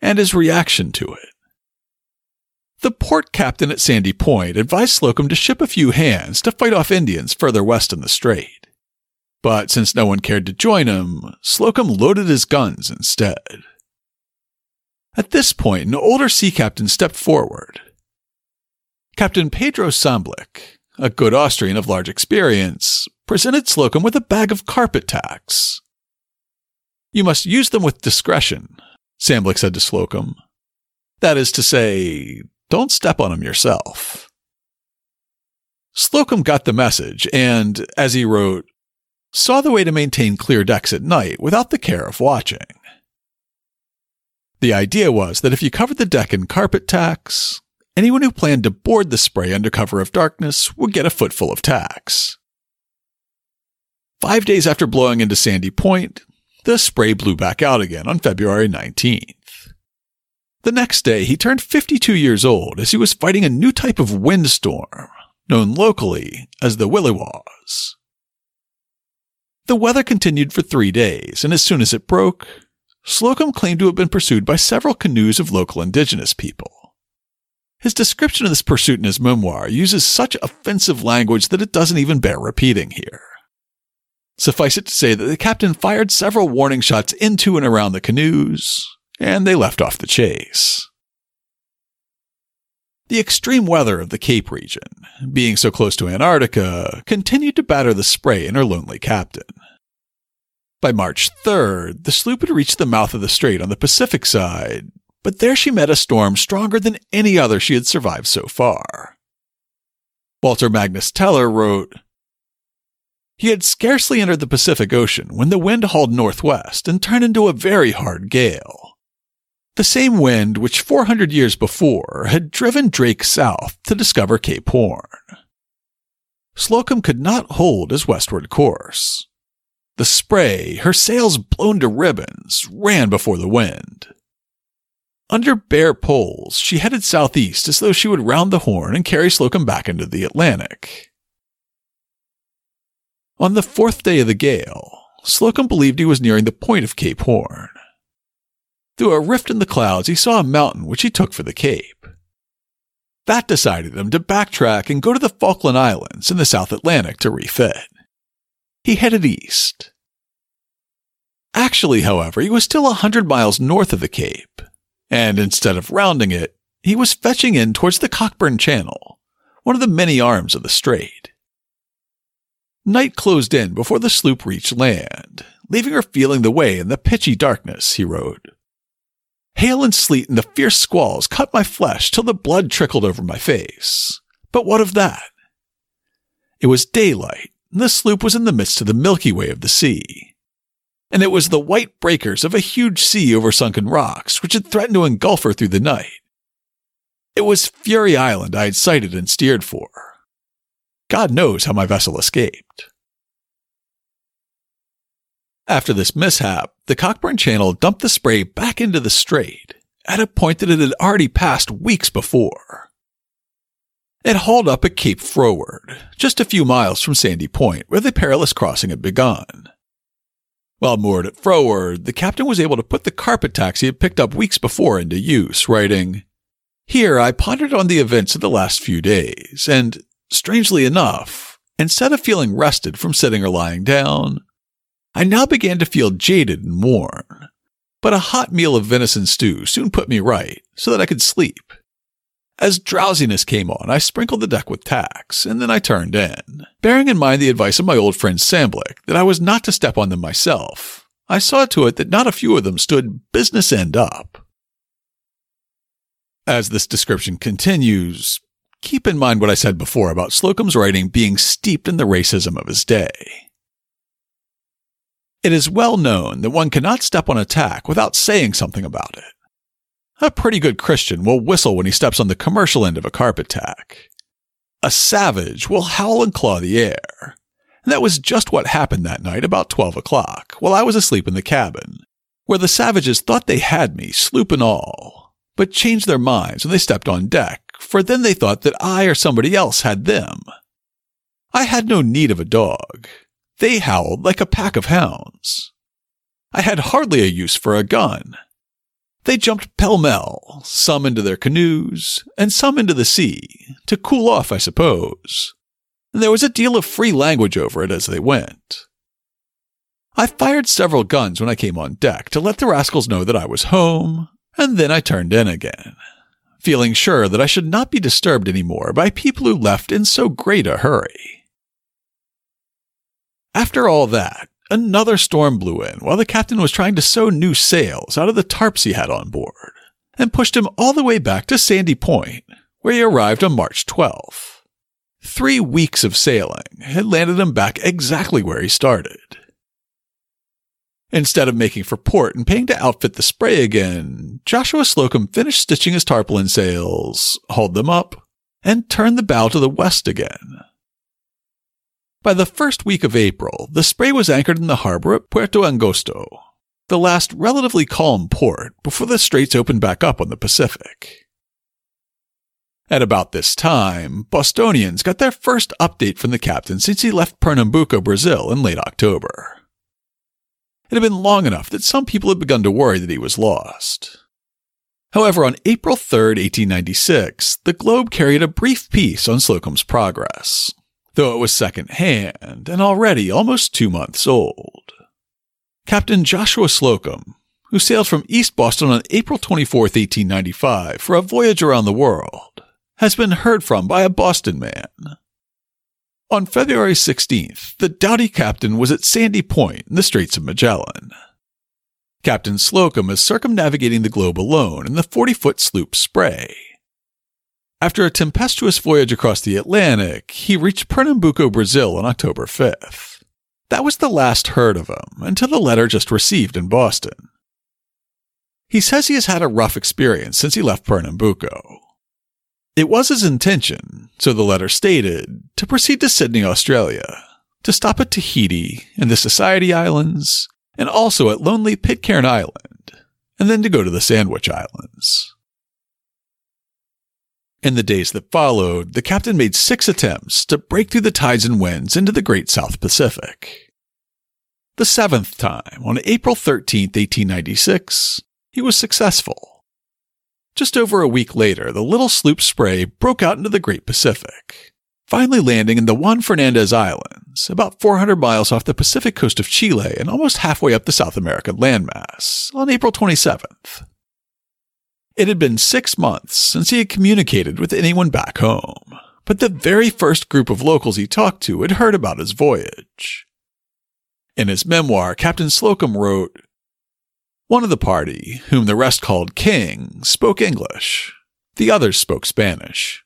and his reaction to it. The port captain at Sandy Point advised Slocum to ship a few hands to fight off Indians further west in the strait, but since no one cared to join him, Slocum loaded his guns instead. At this point, an older sea captain stepped forward. Captain Pedro Samblick, a good Austrian of large experience, presented Slocum with a bag of carpet tacks. "You must use them with discretion," Samblick said to Slocum. "That is to say, don't step on them yourself." Slocum got the message and, as he wrote, saw the way to maintain clear decks at night without the care of watching. The idea was that if you covered the deck in carpet tacks, anyone who planned to board the Spray under cover of darkness would get a footful of tacks. Five days after blowing into Sandy Point, the Spray blew back out again on February nineteenth. The next day, he turned fifty-two years old as he was fighting a new type of windstorm, known locally as the Williwaws. The weather continued for three days, and as soon as it broke, Slocum claimed to have been pursued by several canoes of local indigenous people. His description of this pursuit in his memoir uses such offensive language that it doesn't even bear repeating here. Suffice it to say that the captain fired several warning shots into and around the canoes, and they left off the chase. The extreme weather of the Cape region, being so close to Antarctica, continued to batter the Spray and her lonely captain. By March third, the sloop had reached the mouth of the strait on the Pacific side, but there she met a storm stronger than any other she had survived so far. Walter Magnus Teller wrote, "He had scarcely entered the Pacific Ocean when the wind hauled northwest and turned into a very hard gale. The same wind which four hundred years before had driven Drake south to discover Cape Horn. Slocum could not hold his westward course. The Spray, her sails blown to ribbons, ran before the wind. Under bare poles, she headed southeast as though she would round the Horn and carry Slocum back into the Atlantic. On the fourth day of the gale, Slocum believed he was nearing the point of Cape Horn. Through a rift in the clouds, he saw a mountain which he took for the Cape. That decided him to backtrack and go to the Falkland Islands in the South Atlantic to refit. He headed east. Actually, however, he was still a hundred miles north of the Cape, and instead of rounding it, he was fetching in towards the Cockburn Channel, one of the many arms of the strait. Night closed in before the sloop reached land, leaving her feeling the way in the pitchy darkness," he wrote. "Hail and sleet and the fierce squalls cut my flesh till the blood trickled over my face. But what of that? It was daylight, and the sloop was in the midst of the Milky Way of the sea. And it was the white breakers of a huge sea over sunken rocks which had threatened to engulf her through the night. It was Fury Island I had sighted and steered for. God knows how my vessel escaped." After this mishap, the Cockburn Channel dumped the Spray back into the strait, at a point that it had already passed weeks before. It hauled up at Cape Froward, just a few miles from Sandy Point, where the perilous crossing had begun. While moored at Froward, the captain was able to put the carpet tax he had picked up weeks before into use, writing, "Here I pondered on the events of the last few days, and, strangely enough, instead of feeling rested from sitting or lying down, I now began to feel jaded and worn, but a hot meal of venison stew soon put me right, so that I could sleep. As drowsiness came on, I sprinkled the deck with tacks, and then I turned in. Bearing in mind the advice of my old friend Samblick that I was not to step on them myself, I saw to it that not a few of them stood business end up." As this description continues, keep in mind what I said before about Slocum's writing being steeped in the racism of his day. It is well known that one cannot step on a tack without saying something about it. A pretty good Christian will whistle when he steps on the commercial end of a carpet tack. A savage will howl and claw the air. And that was just what happened that night about twelve o'clock, while I was asleep in the cabin, where the savages thought they had me, sloop and all, but changed their minds when they stepped on deck, for then they thought that I or somebody else had them. I had no need of a dog. They howled like a pack of hounds. I had hardly a use for a gun. They jumped pell-mell, some into their canoes, and some into the sea, to cool off, I suppose, and there was a deal of free language over it as they went. I fired several guns when I came on deck to let the rascals know that I was home, and then I turned in again, feeling sure that I should not be disturbed any more by people who left in so great a hurry. After all that, another storm blew in while the captain was trying to sew new sails out of the tarps he had on board, and pushed him all the way back to Sandy Point, where he arrived on March twelfth. Three weeks of sailing had landed him back exactly where he started. Instead of making for port and paying to outfit the Spray again, Joshua Slocum finished stitching his tarpaulin sails, hauled them up, and turned the bow to the west again. By the first week of April, the Spray was anchored in the harbor at Puerto Angosto, the last relatively calm port before the straits opened back up on the Pacific. At about this time, Bostonians got their first update from the captain since he left Pernambuco, Brazil in late October. It had been long enough that some people had begun to worry that he was lost. However, on April third, eighteen ninety-six, the Globe carried a brief piece on Slocum's progress, though it was second-hand and already almost two months old. Captain Joshua Slocum, who sailed from East Boston on April twenty-fourth, eighteen ninety-five, for a voyage around the world, has been heard from by a Boston man. On February sixteenth, the doughty captain was at Sandy Point in the Straits of Magellan. Captain Slocum is circumnavigating the globe alone in the forty-foot sloop Spray. After a tempestuous voyage across the Atlantic, he reached Pernambuco, Brazil on October fifth. That was the last heard of him, until the letter just received in Boston. He says he has had a rough experience since he left Pernambuco. It was his intention, so the letter stated, to proceed to Sydney, Australia, to stop at Tahiti and the Society Islands, and also at lonely Pitcairn Island, and then to go to the Sandwich Islands. In the days that followed, the captain made six attempts to break through the tides and winds into the Great South Pacific. The seventh time, on April thirteenth, eighteen ninety-six, he was successful. Just over a week later, the little sloop Spray broke out into the Great Pacific, finally landing in the Juan Fernandez Islands, about four hundred miles off the Pacific coast of Chile and almost halfway up the South American landmass, on April twenty-seventh. It had been six months since he had communicated with anyone back home, but the very first group of locals he talked to had heard about his voyage. In his memoir, Captain Slocum wrote, "One of the party, whom the rest called King, spoke English. The others spoke Spanish.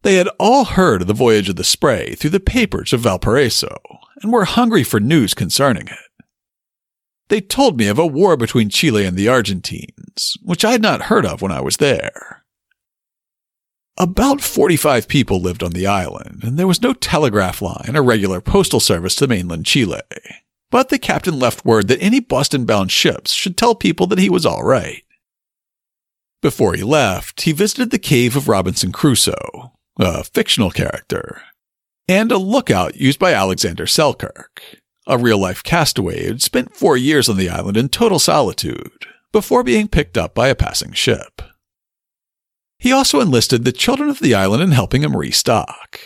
They had all heard of the voyage of the Spray through the papers of Valparaiso, and were hungry for news concerning it. They told me of a war between Chile and the Argentines, which I had not heard of when I was there. About forty-five people lived on the island, and there was no telegraph line or regular postal service to mainland Chile. But the captain left word that any Boston-bound ships should tell people that he was all right. Before he left, he visited the cave of Robinson Crusoe, a fictional character, and a lookout used by Alexander Selkirk, a real-life castaway who'd spent four years on the island in total solitude before being picked up by a passing ship. He also enlisted the children of the island in helping him restock,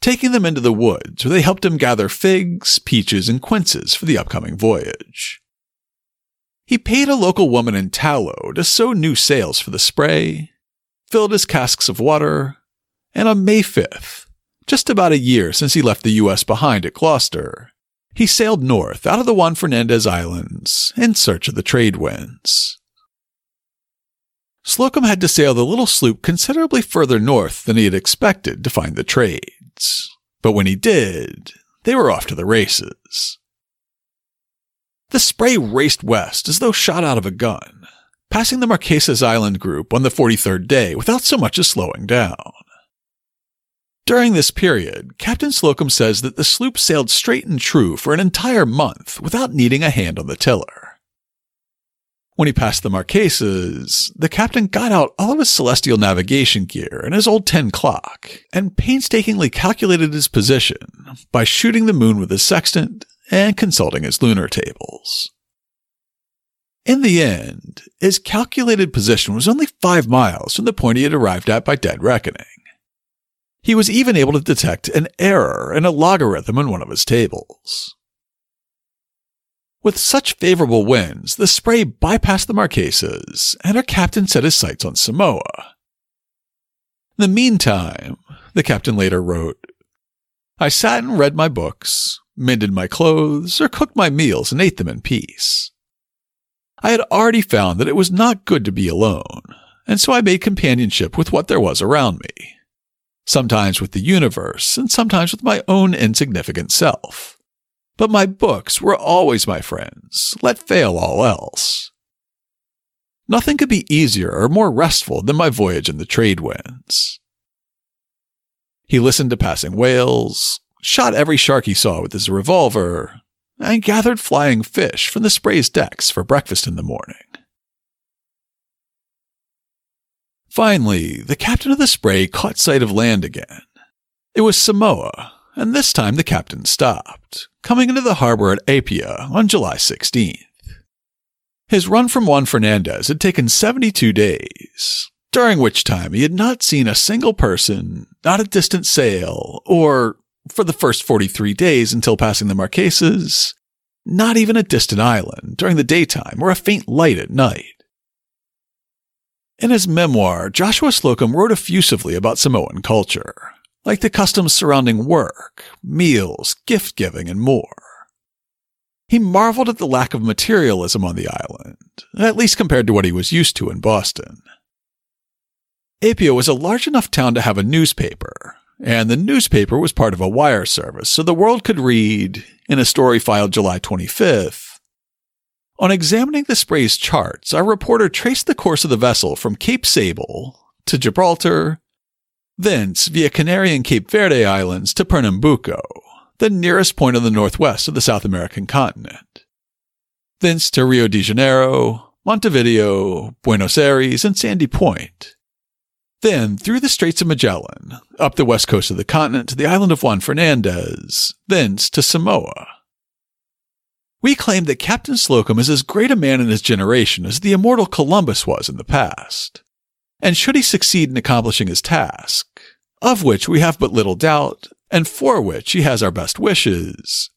taking them into the woods where they helped him gather figs, peaches, and quinces for the upcoming voyage. He paid a local woman in tallow to sew new sails for the Spray, filled his casks of water, and on May fifth, just about a year since he left the U S behind at Gloucester, he sailed north out of the Juan Fernandez Islands in search of the trade winds. Slocum had to sail the little sloop considerably further north than he had expected to find the trade. But when he did, they were off to the races. The Spray raced west as though shot out of a gun, passing the Marquesas Island group on the forty-third day without so much as slowing down. During this period, Captain Slocum says that the sloop sailed straight and true for an entire month without needing a hand on the tiller. When he passed the Marquesas, the captain got out all of his celestial navigation gear and his old tin clock and painstakingly calculated his position by shooting the moon with his sextant and consulting his lunar tables. In the end, his calculated position was only five miles from the point he had arrived at by dead reckoning. He was even able to detect an error in a logarithm in one of his tables. With such favorable winds, the Spray bypassed the Marquesas, and her captain set his sights on Samoa. In the meantime, the captain later wrote, "I sat and read my books, mended my clothes, or cooked my meals and ate them in peace. I had already found that it was not good to be alone, and so I made companionship with what there was around me, sometimes with the universe and sometimes with my own insignificant self. But my books were always my friends, let fail all else. Nothing could be easier or more restful than my voyage in the trade winds." He listened to passing whales, shot every shark he saw with his revolver, and gathered flying fish from the Spray's decks for breakfast in the morning. Finally, the captain of the Spray caught sight of land again. It was Samoa, and this time the captain stopped, coming into the harbor at Apia on July sixteenth. His run from Juan Fernandez had taken seventy-two days, during which time he had not seen a single person, not a distant sail, or, for the first forty-three days until passing the Marquesas, not even a distant island during the daytime or a faint light at night. In his memoir, Joshua Slocum wrote effusively about Samoan culture, like the customs surrounding work, meals, gift-giving, and more. He marveled at the lack of materialism on the island, at least compared to what he was used to in Boston. Apia was a large enough town to have a newspaper, and the newspaper was part of a wire service, so the world could read, in a story filed July twenty-fifth, "On examining the Spray's charts, our reporter traced the course of the vessel from Cape Sable to Gibraltar, thence via Canary and Cape Verde Islands to Pernambuco, the nearest point on the northwest of the South American continent, thence to Rio de Janeiro, Montevideo, Buenos Aires, and Sandy Point, then through the Straits of Magellan, up the west coast of the continent to the island of Juan Fernandez, thence to Samoa. We claim that Captain Slocum is as great a man in his generation as the immortal Columbus was in the past, and should he succeed in accomplishing his task, of which we have but little doubt, and for which he has our best wishes,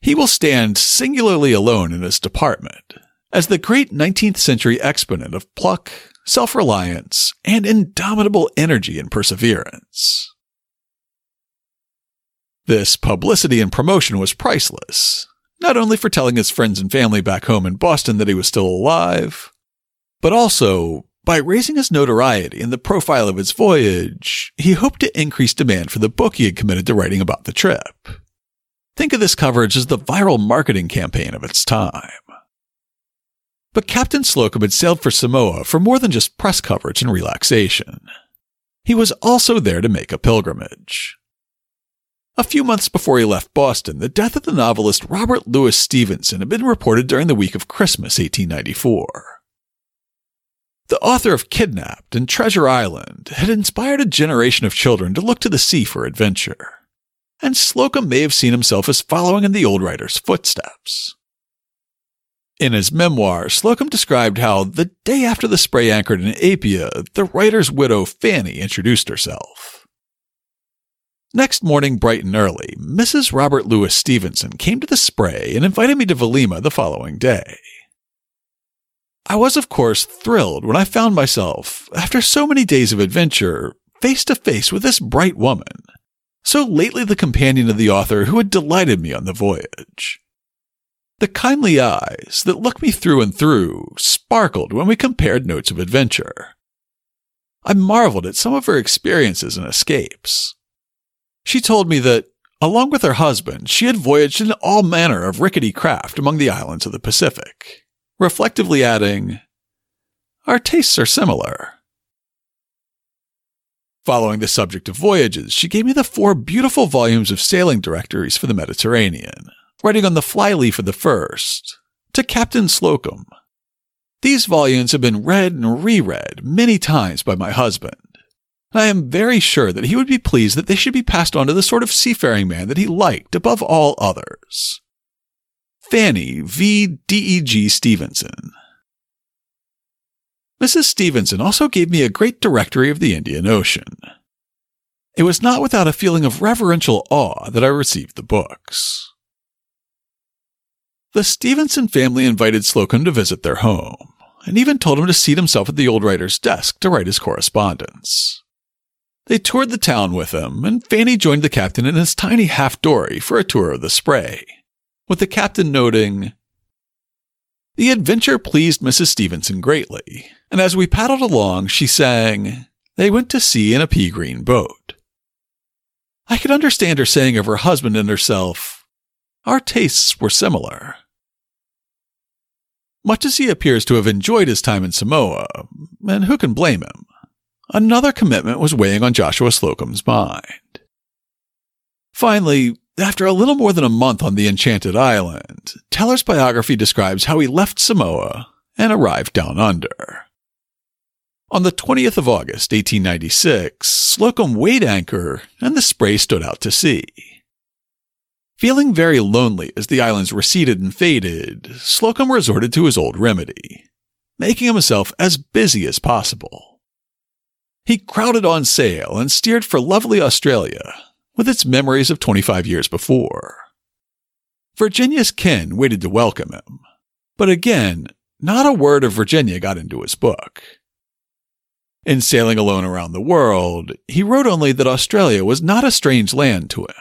he will stand singularly alone in his department, as the great nineteenth century exponent of pluck, self-reliance, and indomitable energy and perseverance." This publicity and promotion was priceless, not only for telling his friends and family back home in Boston that he was still alive, but also, by raising his notoriety and the profile of his voyage, he hoped to increase demand for the book he had committed to writing about the trip. Think of this coverage as the viral marketing campaign of its time. But Captain Slocum had sailed for Samoa for more than just press coverage and relaxation. He was also there to make a pilgrimage. A few months before he left Boston, the death of the novelist Robert Louis Stevenson had been reported during the week of Christmas eighteen ninety-four. The author of Kidnapped and Treasure Island had inspired a generation of children to look to the sea for adventure, and Slocum may have seen himself as following in the old writer's footsteps. In his memoir, Slocum described how, the day after the Spray anchored in Apia, the writer's widow, Fanny, introduced herself. "Next morning, bright and early, Missus Robert Louis Stevenson came to the Spray and invited me to Velima the following day. I was, of course, thrilled when I found myself, after so many days of adventure, face to face with this bright woman, so lately the companion of the author who had delighted me on the voyage. The kindly eyes that looked me through and through sparkled when we compared notes of adventure. I marveled at some of her experiences and escapes. She told me that, along with her husband, she had voyaged in all manner of rickety craft among the islands of the Pacific," reflectively adding, "Our tastes are similar. Following the subject of voyages, she gave me the four beautiful volumes of sailing directories for the Mediterranean, writing on the flyleaf of the first, to Captain Slocum. These volumes have been read and reread many times by my husband, and I am very sure that he would be pleased that they should be passed on to the sort of seafaring man that he liked above all others. Fanny V. D E G. Stevenson." Missus Stevenson also gave me a great directory of the Indian Ocean. It was not without a feeling of reverential awe that I received the books. The Stevenson family invited Slocum to visit their home, and even told him to seat himself at the old writer's desk to write his correspondence. They toured the town with him, and Fanny joined the captain in his tiny half-dory for a tour of the Spray, with the captain noting, "The adventure pleased Missus Stevenson greatly, and as we paddled along, she sang, 'They went to sea in a pea-green boat.' I could understand her saying of her husband and herself, 'Our tastes were similar.'" Much as he appears to have enjoyed his time in Samoa, and who can blame him, another commitment was weighing on Joshua Slocum's mind. Finally, after a little more than a month on the Enchanted Island, Teller's biography describes how he left Samoa and arrived down under. On the twentieth of August, eighteen ninety-six, Slocum weighed anchor and the Spray stood out to sea. Feeling very lonely as the islands receded and faded, Slocum resorted to his old remedy, making himself as busy as possible. He crowded on sail and steered for lovely Australia, with its memories of twenty-five years before. Virginia's kin waited to welcome him, but again, not a word of Virginia got into his book. In Sailing Alone Around the World, he wrote only that Australia was not a strange land to him.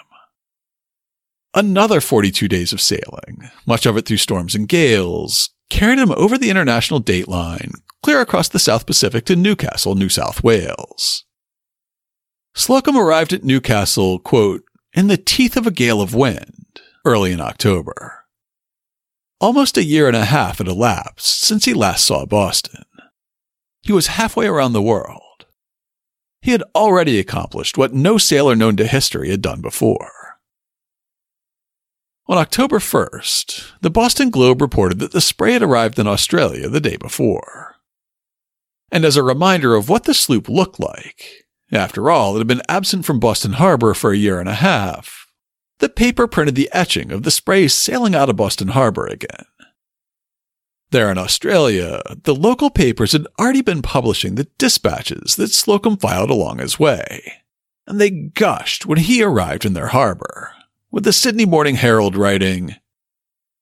Another forty-two days of sailing, much of it through storms and gales, carried him over the international date line, clear across the South Pacific to Newcastle, New South Wales. Slocum arrived at Newcastle, quote, in the teeth of a gale of wind, early in October. Almost a year and a half had elapsed since he last saw Boston. He was halfway around the world. He had already accomplished what no sailor known to history had done before. On October first, the Boston Globe reported that the Spray had arrived in Australia the day before. And as a reminder of what the sloop looked like, after all, it had been absent from Boston Harbor for a year and a half, the paper printed the etching of the Spray sailing out of Boston Harbor again. There in Australia, the local papers had already been publishing the dispatches that Slocum filed along his way, and they gushed when he arrived in their harbor, with the Sydney Morning Herald writing,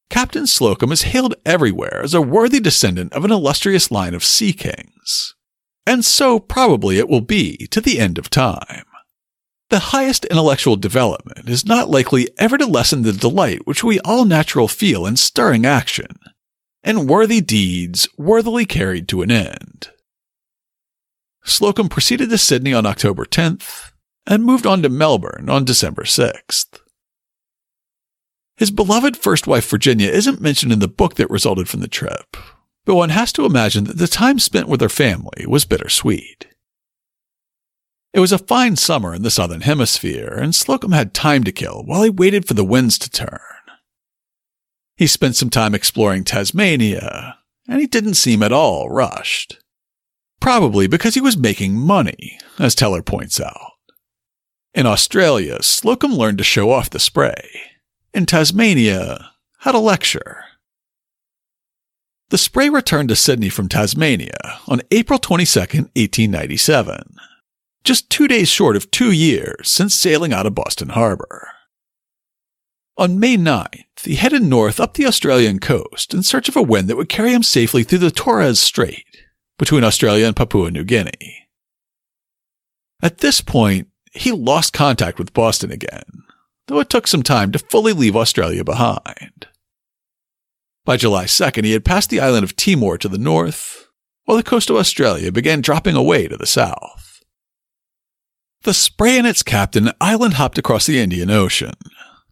Captain Slocum is hailed everywhere as a worthy descendant of an illustrious line of sea kings, and so probably it will be to the end of time. The highest intellectual development is not likely ever to lessen the delight which we all natural feel in stirring action, and worthy deeds worthily carried to an end. Slocum proceeded to Sydney on October tenth and moved on to Melbourne on December sixth. His beloved first wife Virginia isn't mentioned in the book that resulted from the trip, but one has to imagine that the time spent with her family was bittersweet. It was a fine summer in the southern hemisphere, and Slocum had time to kill while he waited for the winds to turn. He spent some time exploring Tasmania, and he didn't seem at all rushed. Probably because he was making money, as Teller points out. In Australia, Slocum learned to show off the Spray. In Tasmania, had a lecture. The Spray returned to Sydney from Tasmania on April twenty-second, eighteen ninety-seven, just two days short of two years since sailing out of Boston Harbor. On May ninth, he headed north up the Australian coast in search of a wind that would carry him safely through the Torres Strait, between Australia and Papua New Guinea. At this point, he lost contact with Boston again, though it took some time to fully leave Australia behind. By July second, he had passed the island of Timor to the north, while the coast of Australia began dropping away to the south. The Spray and its captain island hopped across the Indian Ocean,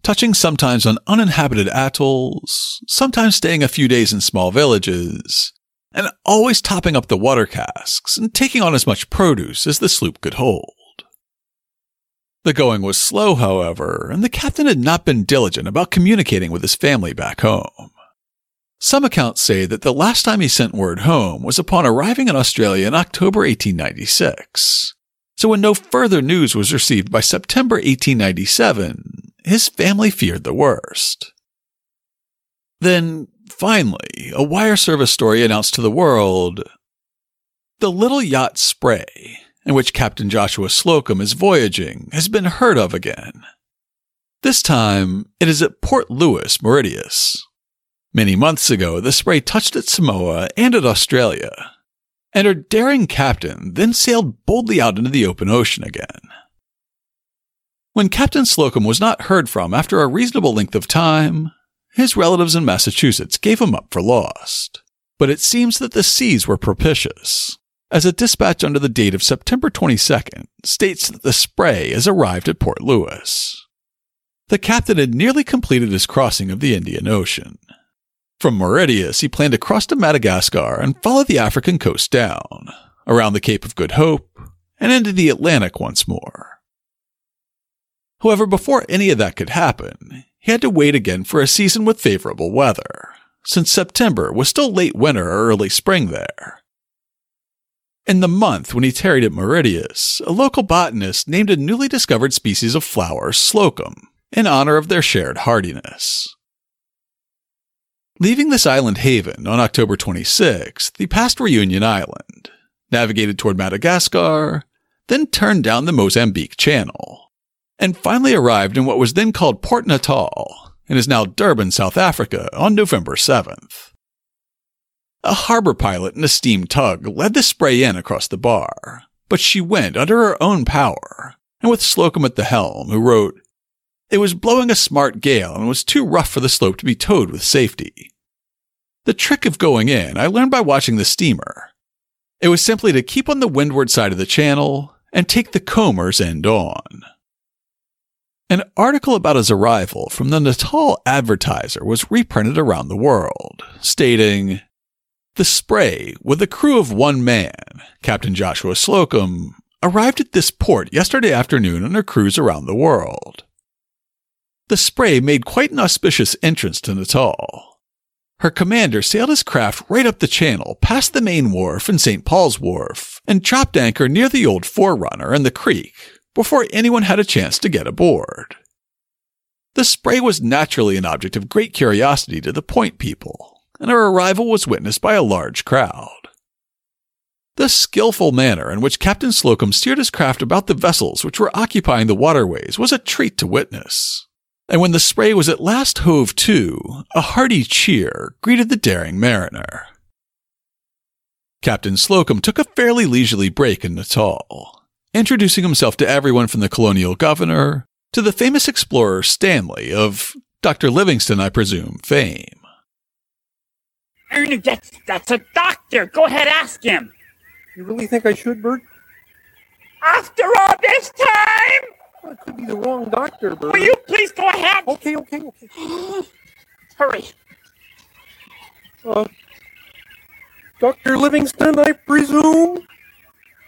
touching sometimes on uninhabited atolls, sometimes staying a few days in small villages, and always topping up the water casks and taking on as much produce as the sloop could hold. The going was slow, however, and the captain had not been diligent about communicating with his family back home. Some accounts say that the last time he sent word home was upon arriving in Australia in October eighteen ninety-six. So when no further news was received by September eighteen ninety-seven, his family feared the worst. Then, finally, a wire service story announced to the world, the little yacht Spray, in which Captain Joshua Slocum is voyaging, has been heard of again. This time, it is at Port Louis, Mauritius. Many months ago, the Spray touched at Samoa and at Australia, and her daring captain then sailed boldly out into the open ocean again. When Captain Slocum was not heard from after a reasonable length of time, his relatives in Massachusetts gave him up for lost. But it seems that the seas were propitious, as a dispatch under the date of September twenty-second states that the Spray has arrived at Port Louis. The captain had nearly completed his crossing of the Indian Ocean. From Mauritius, he planned to cross to Madagascar and follow the African coast down, around the Cape of Good Hope, and into the Atlantic once more. However, before any of that could happen, he had to wait again for a season with favorable weather, since September was still late winter or early spring there. In the month when he tarried at Mauritius, a local botanist named a newly discovered species of flower Slocum, in honor of their shared hardiness. Leaving this island haven on October twenty-sixth, he passed Reunion Island, navigated toward Madagascar, then turned down the Mozambique Channel, and finally arrived in what was then called Port Natal, and is now Durban, South Africa, on November seventh. A harbor pilot in a steam tug led the Spray in across the bar, but she went under her own power, and with Slocum at the helm, who wrote, "It was blowing a smart gale and was too rough for the slope to be towed with safety. The trick of going in I learned by watching the steamer. It was simply to keep on the windward side of the channel and take the comber's end on." An article about his arrival from the Natal Advertiser was reprinted around the world, stating, "The Spray, with a crew of one man, Captain Joshua Slocum, arrived at this port yesterday afternoon on her cruise around the world. The Spray made quite an auspicious entrance to Natal. Her commander sailed his craft right up the channel, past the main wharf and Saint Paul's Wharf, and chopped anchor near the old Forerunner and the creek, before anyone had a chance to get aboard. The Spray was naturally an object of great curiosity to the Point people, and her arrival was witnessed by a large crowd. The skillful manner in which Captain Slocum steered his craft about the vessels which were occupying the waterways was a treat to witness, and when the Spray was at last hove to, a hearty cheer greeted the daring mariner." Captain Slocum took a fairly leisurely break in Natal, introducing himself to everyone from the colonial governor to the famous explorer Stanley, of Doctor Livingstone, I presume, fame. Ernest, that's, that's a doctor. Go ahead, ask him. You really think I should, Bert? After all this time? Well, it could be the wrong doctor, Bert. Will you please go ahead? Okay, okay, okay. Hurry. Uh, Doctor Livingstone, I presume?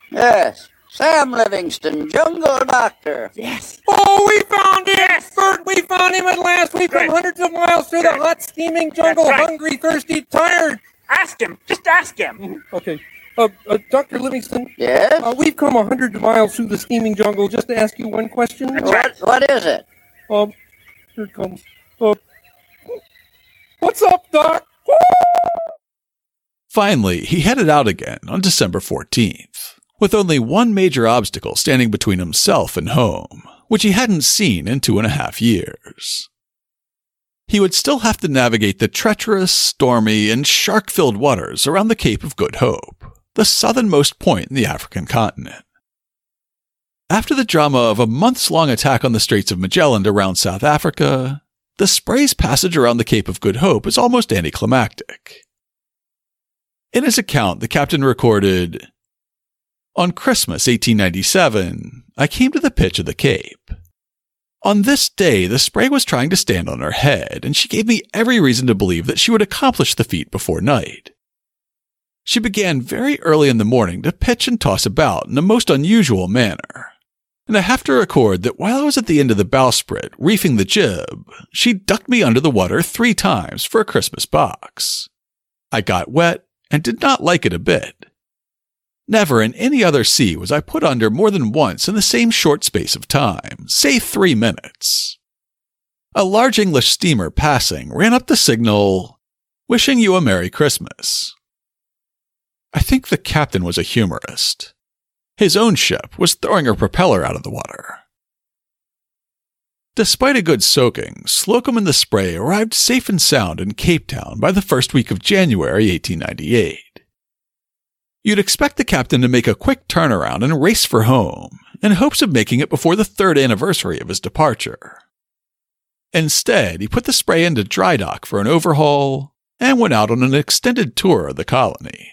Yes. Sam Livingston, jungle doctor. Yes. Oh, we found him, yes. Bert. We found him at last. We've come hundreds of miles through Good. The hot, steaming jungle, right. Hungry, thirsty, tired. Ask him. Just ask him. Mm-hmm. Okay. Uh, uh, Doctor Livingston. Yes? Uh, we've come hundreds of miles through the steaming jungle just to ask you one question. That's what, right. What is it? Um, here it comes. Uh, what's up, Doc? Finally, he headed out again on December fourteenth. With only one major obstacle standing between himself and home, which he hadn't seen in two and a half years. He would still have to navigate the treacherous, stormy, and shark-filled waters around the Cape of Good Hope, the southernmost point in the African continent. After the drama of a months-long attack on the Straits of Magellan around South Africa, the Spray's passage around the Cape of Good Hope is almost anticlimactic. In his account, the captain recorded, "On Christmas eighteen ninety-seven, I came to the pitch of the Cape. On this day, the Spray was trying to stand on her head, and she gave me every reason to believe that she would accomplish the feat before night. She began very early in the morning to pitch and toss about in a most unusual manner, and I have to record that while I was at the end of the bowsprit, reefing the jib, she ducked me under the water three times for a Christmas box. I got wet and did not like it a bit. Never in any other sea was I put under more than once in the same short space of time, say three minutes. A large English steamer passing ran up the signal, 'Wishing you a Merry Christmas.'" I think the captain was a humorist. His own ship was throwing her propeller out of the water. Despite a good soaking, Slocum and the Spray arrived safe and sound in Cape Town by the first week of January eighteen ninety-eight. You'd expect the captain to make a quick turnaround and race for home, in hopes of making it before the third anniversary of his departure. Instead, he put the Spray into dry dock for an overhaul, and went out on an extended tour of the colony.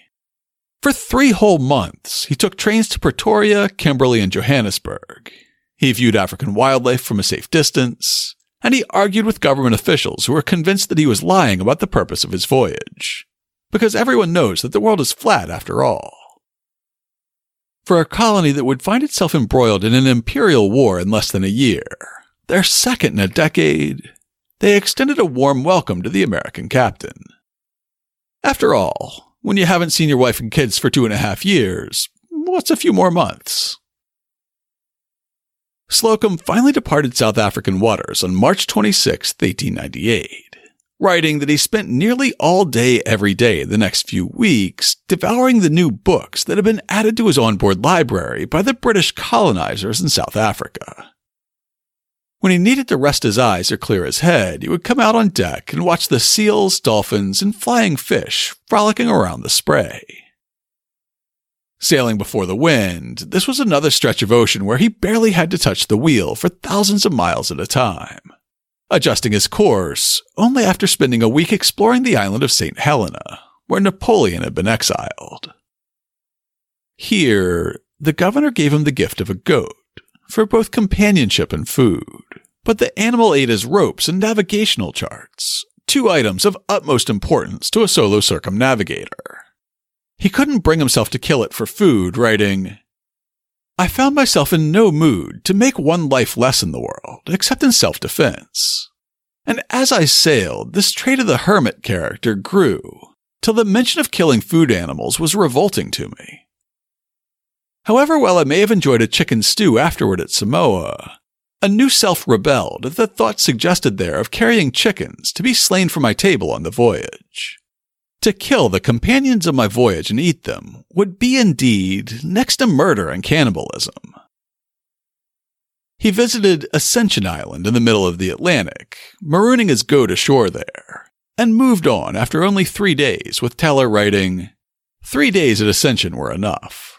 For three whole months, he took trains to Pretoria, Kimberley, and Johannesburg. He viewed African wildlife from a safe distance, and he argued with government officials who were convinced that he was lying about the purpose of his voyage, because everyone knows that the world is flat after all. For a colony that would find itself embroiled in an imperial war in less than a year, their second in a decade, they extended a warm welcome to the American captain. After all, when you haven't seen your wife and kids for two and a half years, what's a few more months? Slocum finally departed South African waters on March twenty-sixth, eighteen ninety-eight. Writing that he spent nearly all day every day the next few weeks devouring the new books that had been added to his onboard library by the British colonizers in South Africa. When he needed to rest his eyes or clear his head, he would come out on deck and watch the seals, dolphins, and flying fish frolicking around the spray. Sailing before the wind, this was another stretch of ocean where he barely had to touch the wheel for thousands of miles at a time, adjusting his course only after spending a week exploring the island of Saint Helena, where Napoleon had been exiled. Here, the governor gave him the gift of a goat, for both companionship and food, but the animal ate his ropes and navigational charts, two items of utmost importance to a solo circumnavigator. He couldn't bring himself to kill it for food, writing, "I found myself in no mood to make one life less in the world, except in self-defense. And as I sailed, this trait of the hermit character grew, till the mention of killing food animals was revolting to me. However, while I may have enjoyed a chicken stew afterward at Samoa, a new self rebelled at the thought suggested there of carrying chickens to be slain for my table on the voyage. To kill the companions of my voyage and eat them would be indeed next to murder and cannibalism." He visited Ascension Island in the middle of the Atlantic, marooning his goat ashore there, and moved on after only three days, with Teller writing, "Three days at Ascension were enough."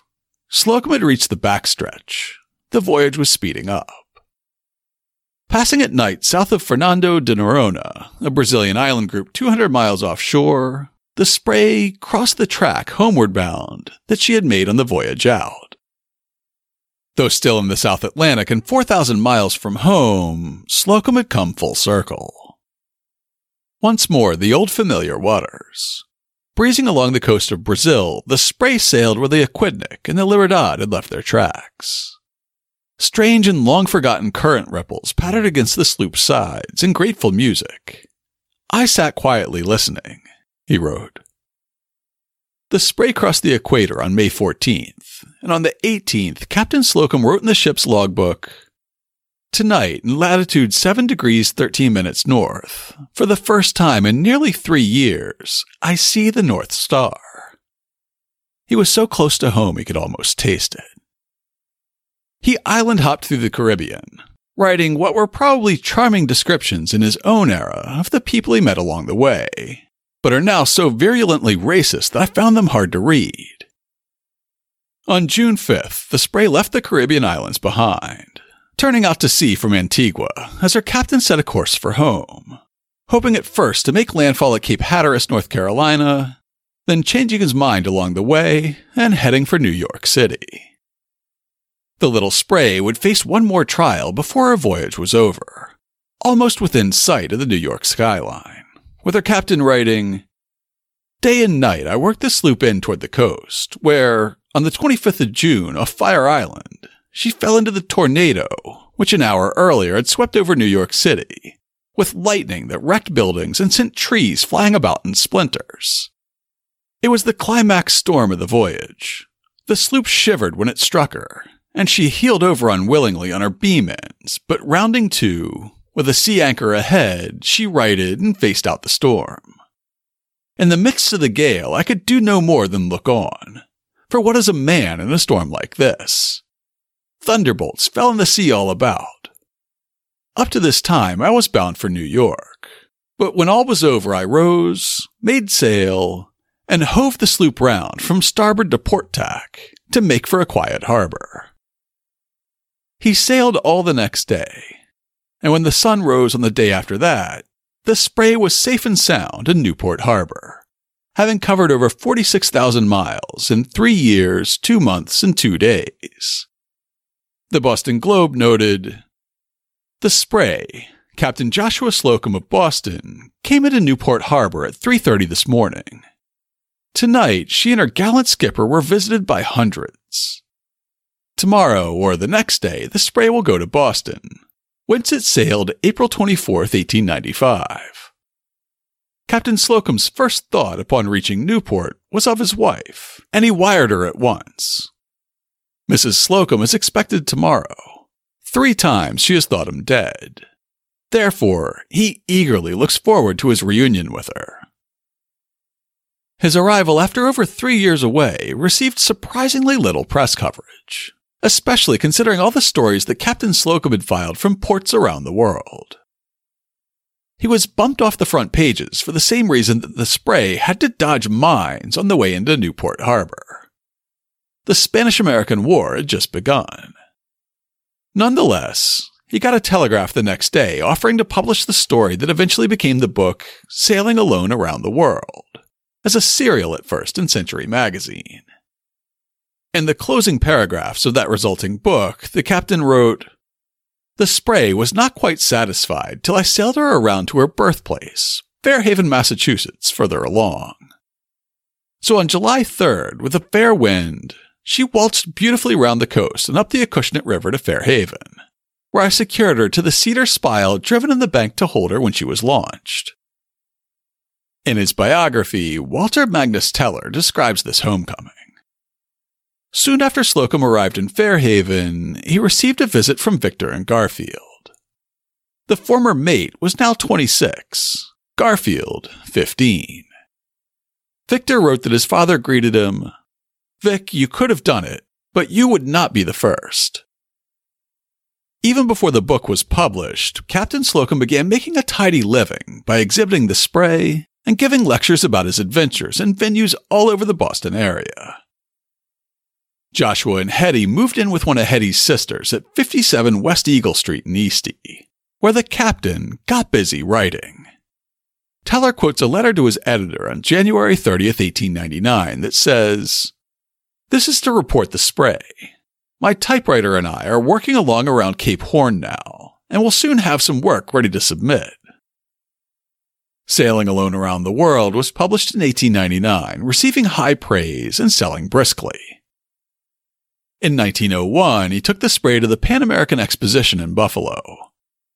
Slocum had reached the backstretch. The voyage was speeding up. Passing at night south of Fernando de Noronha, a Brazilian island group two hundred miles offshore, the Spray crossed the track homeward bound that she had made on the voyage out. Though still in the South Atlantic and four thousand miles from home, Slocum had come full circle. Once more, the old familiar waters. Breezing along the coast of Brazil, the Spray sailed where the Aquidneck and the Liberdade had left their tracks. Strange and long-forgotten current ripples pattered against the sloop's sides in grateful music. "I sat quietly listening," he wrote. The Spray crossed the equator on May fourteenth, and on the eighteenth, Captain Slocum wrote in the ship's logbook, "Tonight, in latitude seven degrees thirteen minutes north, for the first time in nearly three years, I see the North Star." He was so close to home he could almost taste it. He island-hopped through the Caribbean, writing what were probably charming descriptions in his own era of the people he met along the way, but are now so virulently racist that I found them hard to read. On June fifth, the Spray left the Caribbean islands behind, turning out to sea from Antigua as her captain set a course for home, hoping at first to make landfall at Cape Hatteras, North Carolina, then changing his mind along the way and heading for New York City. The little Spray would face one more trial before her voyage was over, almost within sight of the New York skyline, with her captain writing, "Day and night I worked the sloop in toward the coast, where, on the twenty-fifth of June, off Fire Island, she fell into the tornado, which an hour earlier had swept over New York City, with lightning that wrecked buildings and sent trees flying about in splinters. It was the climax storm of the voyage. The sloop shivered when it struck her, and she heeled over unwillingly on her beam ends, but rounding to, with a sea anchor ahead, she righted and faced out the storm. In the midst of the gale, I could do no more than look on, for what is a man in a storm like this? Thunderbolts fell in the sea all about. Up to this time, I was bound for New York, but when all was over, I rose, made sail, and hove the sloop round from starboard to port tack to make for a quiet harbor." He sailed all the next day, and when the sun rose on the day after that, the Spray was safe and sound in Newport Harbor, having covered over forty-six thousand miles in three years, two months, and two days. The Boston Globe noted, "The Spray, Captain Joshua Slocum of Boston, came into Newport Harbor at three thirty this morning. Tonight, she and her gallant skipper were visited by hundreds. Tomorrow, or the next day, the Spray will go to Boston, whence it sailed April twenty-fourth, eighteen ninety-five. Captain Slocum's first thought upon reaching Newport was of his wife, and he wired her at once. Missus Slocum is expected tomorrow. Three times she has thought him dead. Therefore, he eagerly looks forward to his reunion with her." His arrival after over three years away received surprisingly little press coverage, especially considering all the stories that Captain Slocum had filed from ports around the world. He was bumped off the front pages for the same reason that the Spray had to dodge mines on the way into Newport Harbor. The Spanish-American War had just begun. Nonetheless, he got a telegraph the next day offering to publish the story that eventually became the book Sailing Alone Around the World, as a serial at first in Century Magazine. In the closing paragraphs of that resulting book, the captain wrote, "The Spray was not quite satisfied till I sailed her around to her birthplace, Fairhaven, Massachusetts, further along. So on July third, with a fair wind, she waltzed beautifully round the coast and up the Acushnet River to Fairhaven, where I secured her to the cedar spile driven in the bank to hold her when she was launched." In his biography, Walter Magnus Teller describes this homecoming. Soon after Slocum arrived in Fairhaven, he received a visit from Victor and Garfield. The former mate was now twenty-six, Garfield, fifteen. Victor wrote that his father greeted him, "Vic, you could have done it, but you would not be the first." Even before the book was published, Captain Slocum began making a tidy living by exhibiting the Spray and giving lectures about his adventures in venues all over the Boston area. Joshua and Hetty moved in with one of Hetty's sisters at fifty-seven West Eagle Street in Eastie, where the captain got busy writing. Teller quotes a letter to his editor on January thirtieth, eighteen ninety-nine that says, "This is to report the Spray. My typewriter and I are working along around Cape Horn now, and will soon have some work ready to submit." Sailing Alone Around the World was published in eighteen ninety-nine, receiving high praise and selling briskly. In nineteen oh one, he took the Spray to the Pan American Exposition in Buffalo,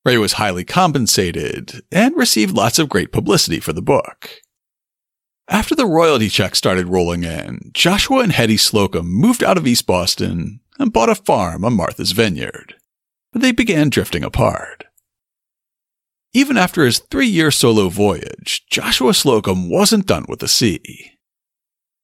where he was highly compensated and received lots of great publicity for the book. After the royalty checks started rolling in, Joshua and Hetty Slocum moved out of East Boston and bought a farm on Martha's Vineyard, but they began drifting apart. Even after his three-year solo voyage, Joshua Slocum wasn't done with the sea.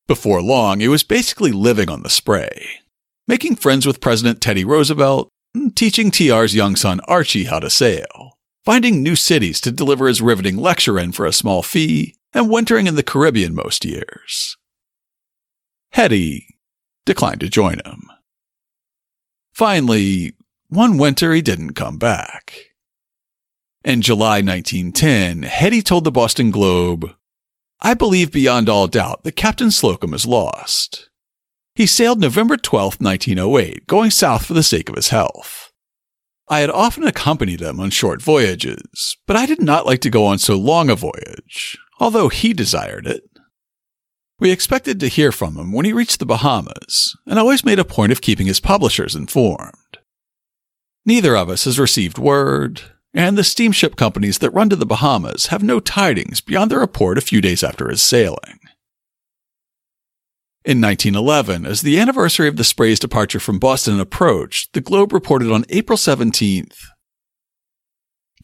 Before long, he was basically living on the Spray, making friends with President Teddy Roosevelt, and teaching T R's young son Archie how to sail, finding new cities to deliver his riveting lecture in for a small fee, and wintering in the Caribbean most years. Hetty declined to join him. Finally, one winter he didn't come back. In July nineteen ten, Hetty told the Boston Globe, "I believe beyond all doubt that Captain Slocum is lost. He sailed November twelfth, nineteen oh eight, going south for the sake of his health. I had often accompanied him on short voyages, but I did not like to go on so long a voyage, although he desired it. We expected to hear from him when he reached the Bahamas, and always made a point of keeping his publishers informed. Neither of us has received word, and the steamship companies that run to the Bahamas have no tidings beyond their report a few days after his sailing." In nineteen eleven, as the anniversary of the Spray's departure from Boston approached, the Globe reported on April seventeenth,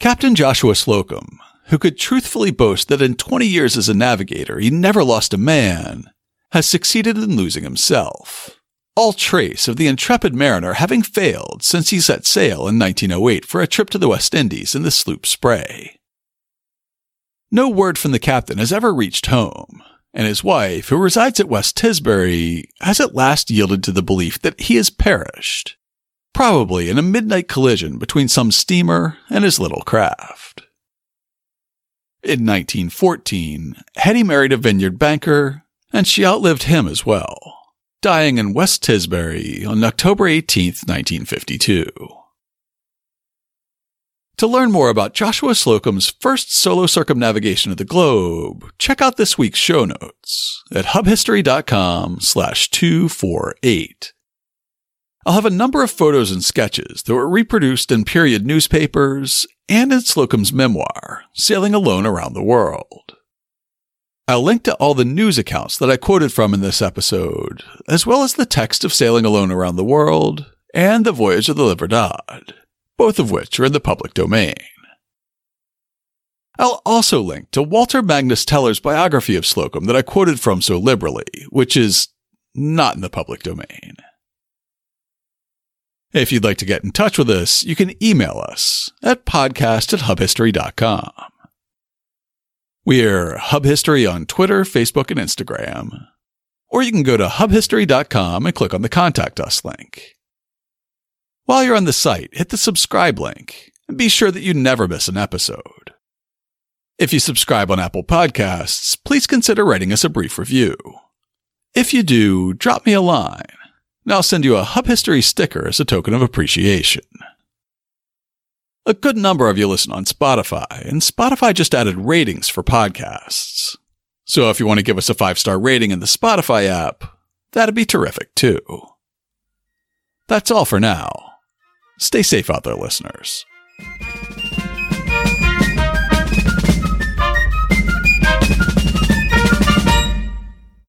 "Captain Joshua Slocum, who could truthfully boast that in twenty years as a navigator he never lost a man, has succeeded in losing himself, all trace of the intrepid mariner having failed since he set sail in nineteen oh eight for a trip to the West Indies in the sloop Spray. No word from the captain has ever reached home, and his wife, who resides at West Tisbury, has at last yielded to the belief that he has perished, probably in a midnight collision between some steamer and his little craft." In nineteen fourteen, Hetty married a vineyard banker, and she outlived him as well, dying in West Tisbury on October eighteenth, nineteen fifty-two. To learn more about Joshua Slocum's first solo circumnavigation of the globe, check out this week's show notes at hub history dot com slash two forty-eight. I'll have a number of photos and sketches that were reproduced in period newspapers and in Slocum's memoir, Sailing Alone Around the World. I'll link to all the news accounts that I quoted from in this episode, as well as the text of Sailing Alone Around the World and The Voyage of the Liberdade, both of which are in the public domain. I'll also link to Walter Magnus Teller's biography of Slocum that I quoted from so liberally, which is not in the public domain. If you'd like to get in touch with us, you can email us at podcast at hub history dot com. We're Hub History on Twitter, Facebook, and Instagram. Or you can go to hub history dot com and click on the Contact Us link. While you're on the site, hit the subscribe link and be sure that you never miss an episode. If you subscribe on Apple Podcasts, please consider writing us a brief review. If you do, drop me a line, and I'll send you a Hub History sticker as a token of appreciation. A good number of you listen on Spotify, and Spotify just added ratings for podcasts. So if you want to give us a five-star rating in the Spotify app, that'd be terrific, too. That's all for now. Stay safe out there, listeners.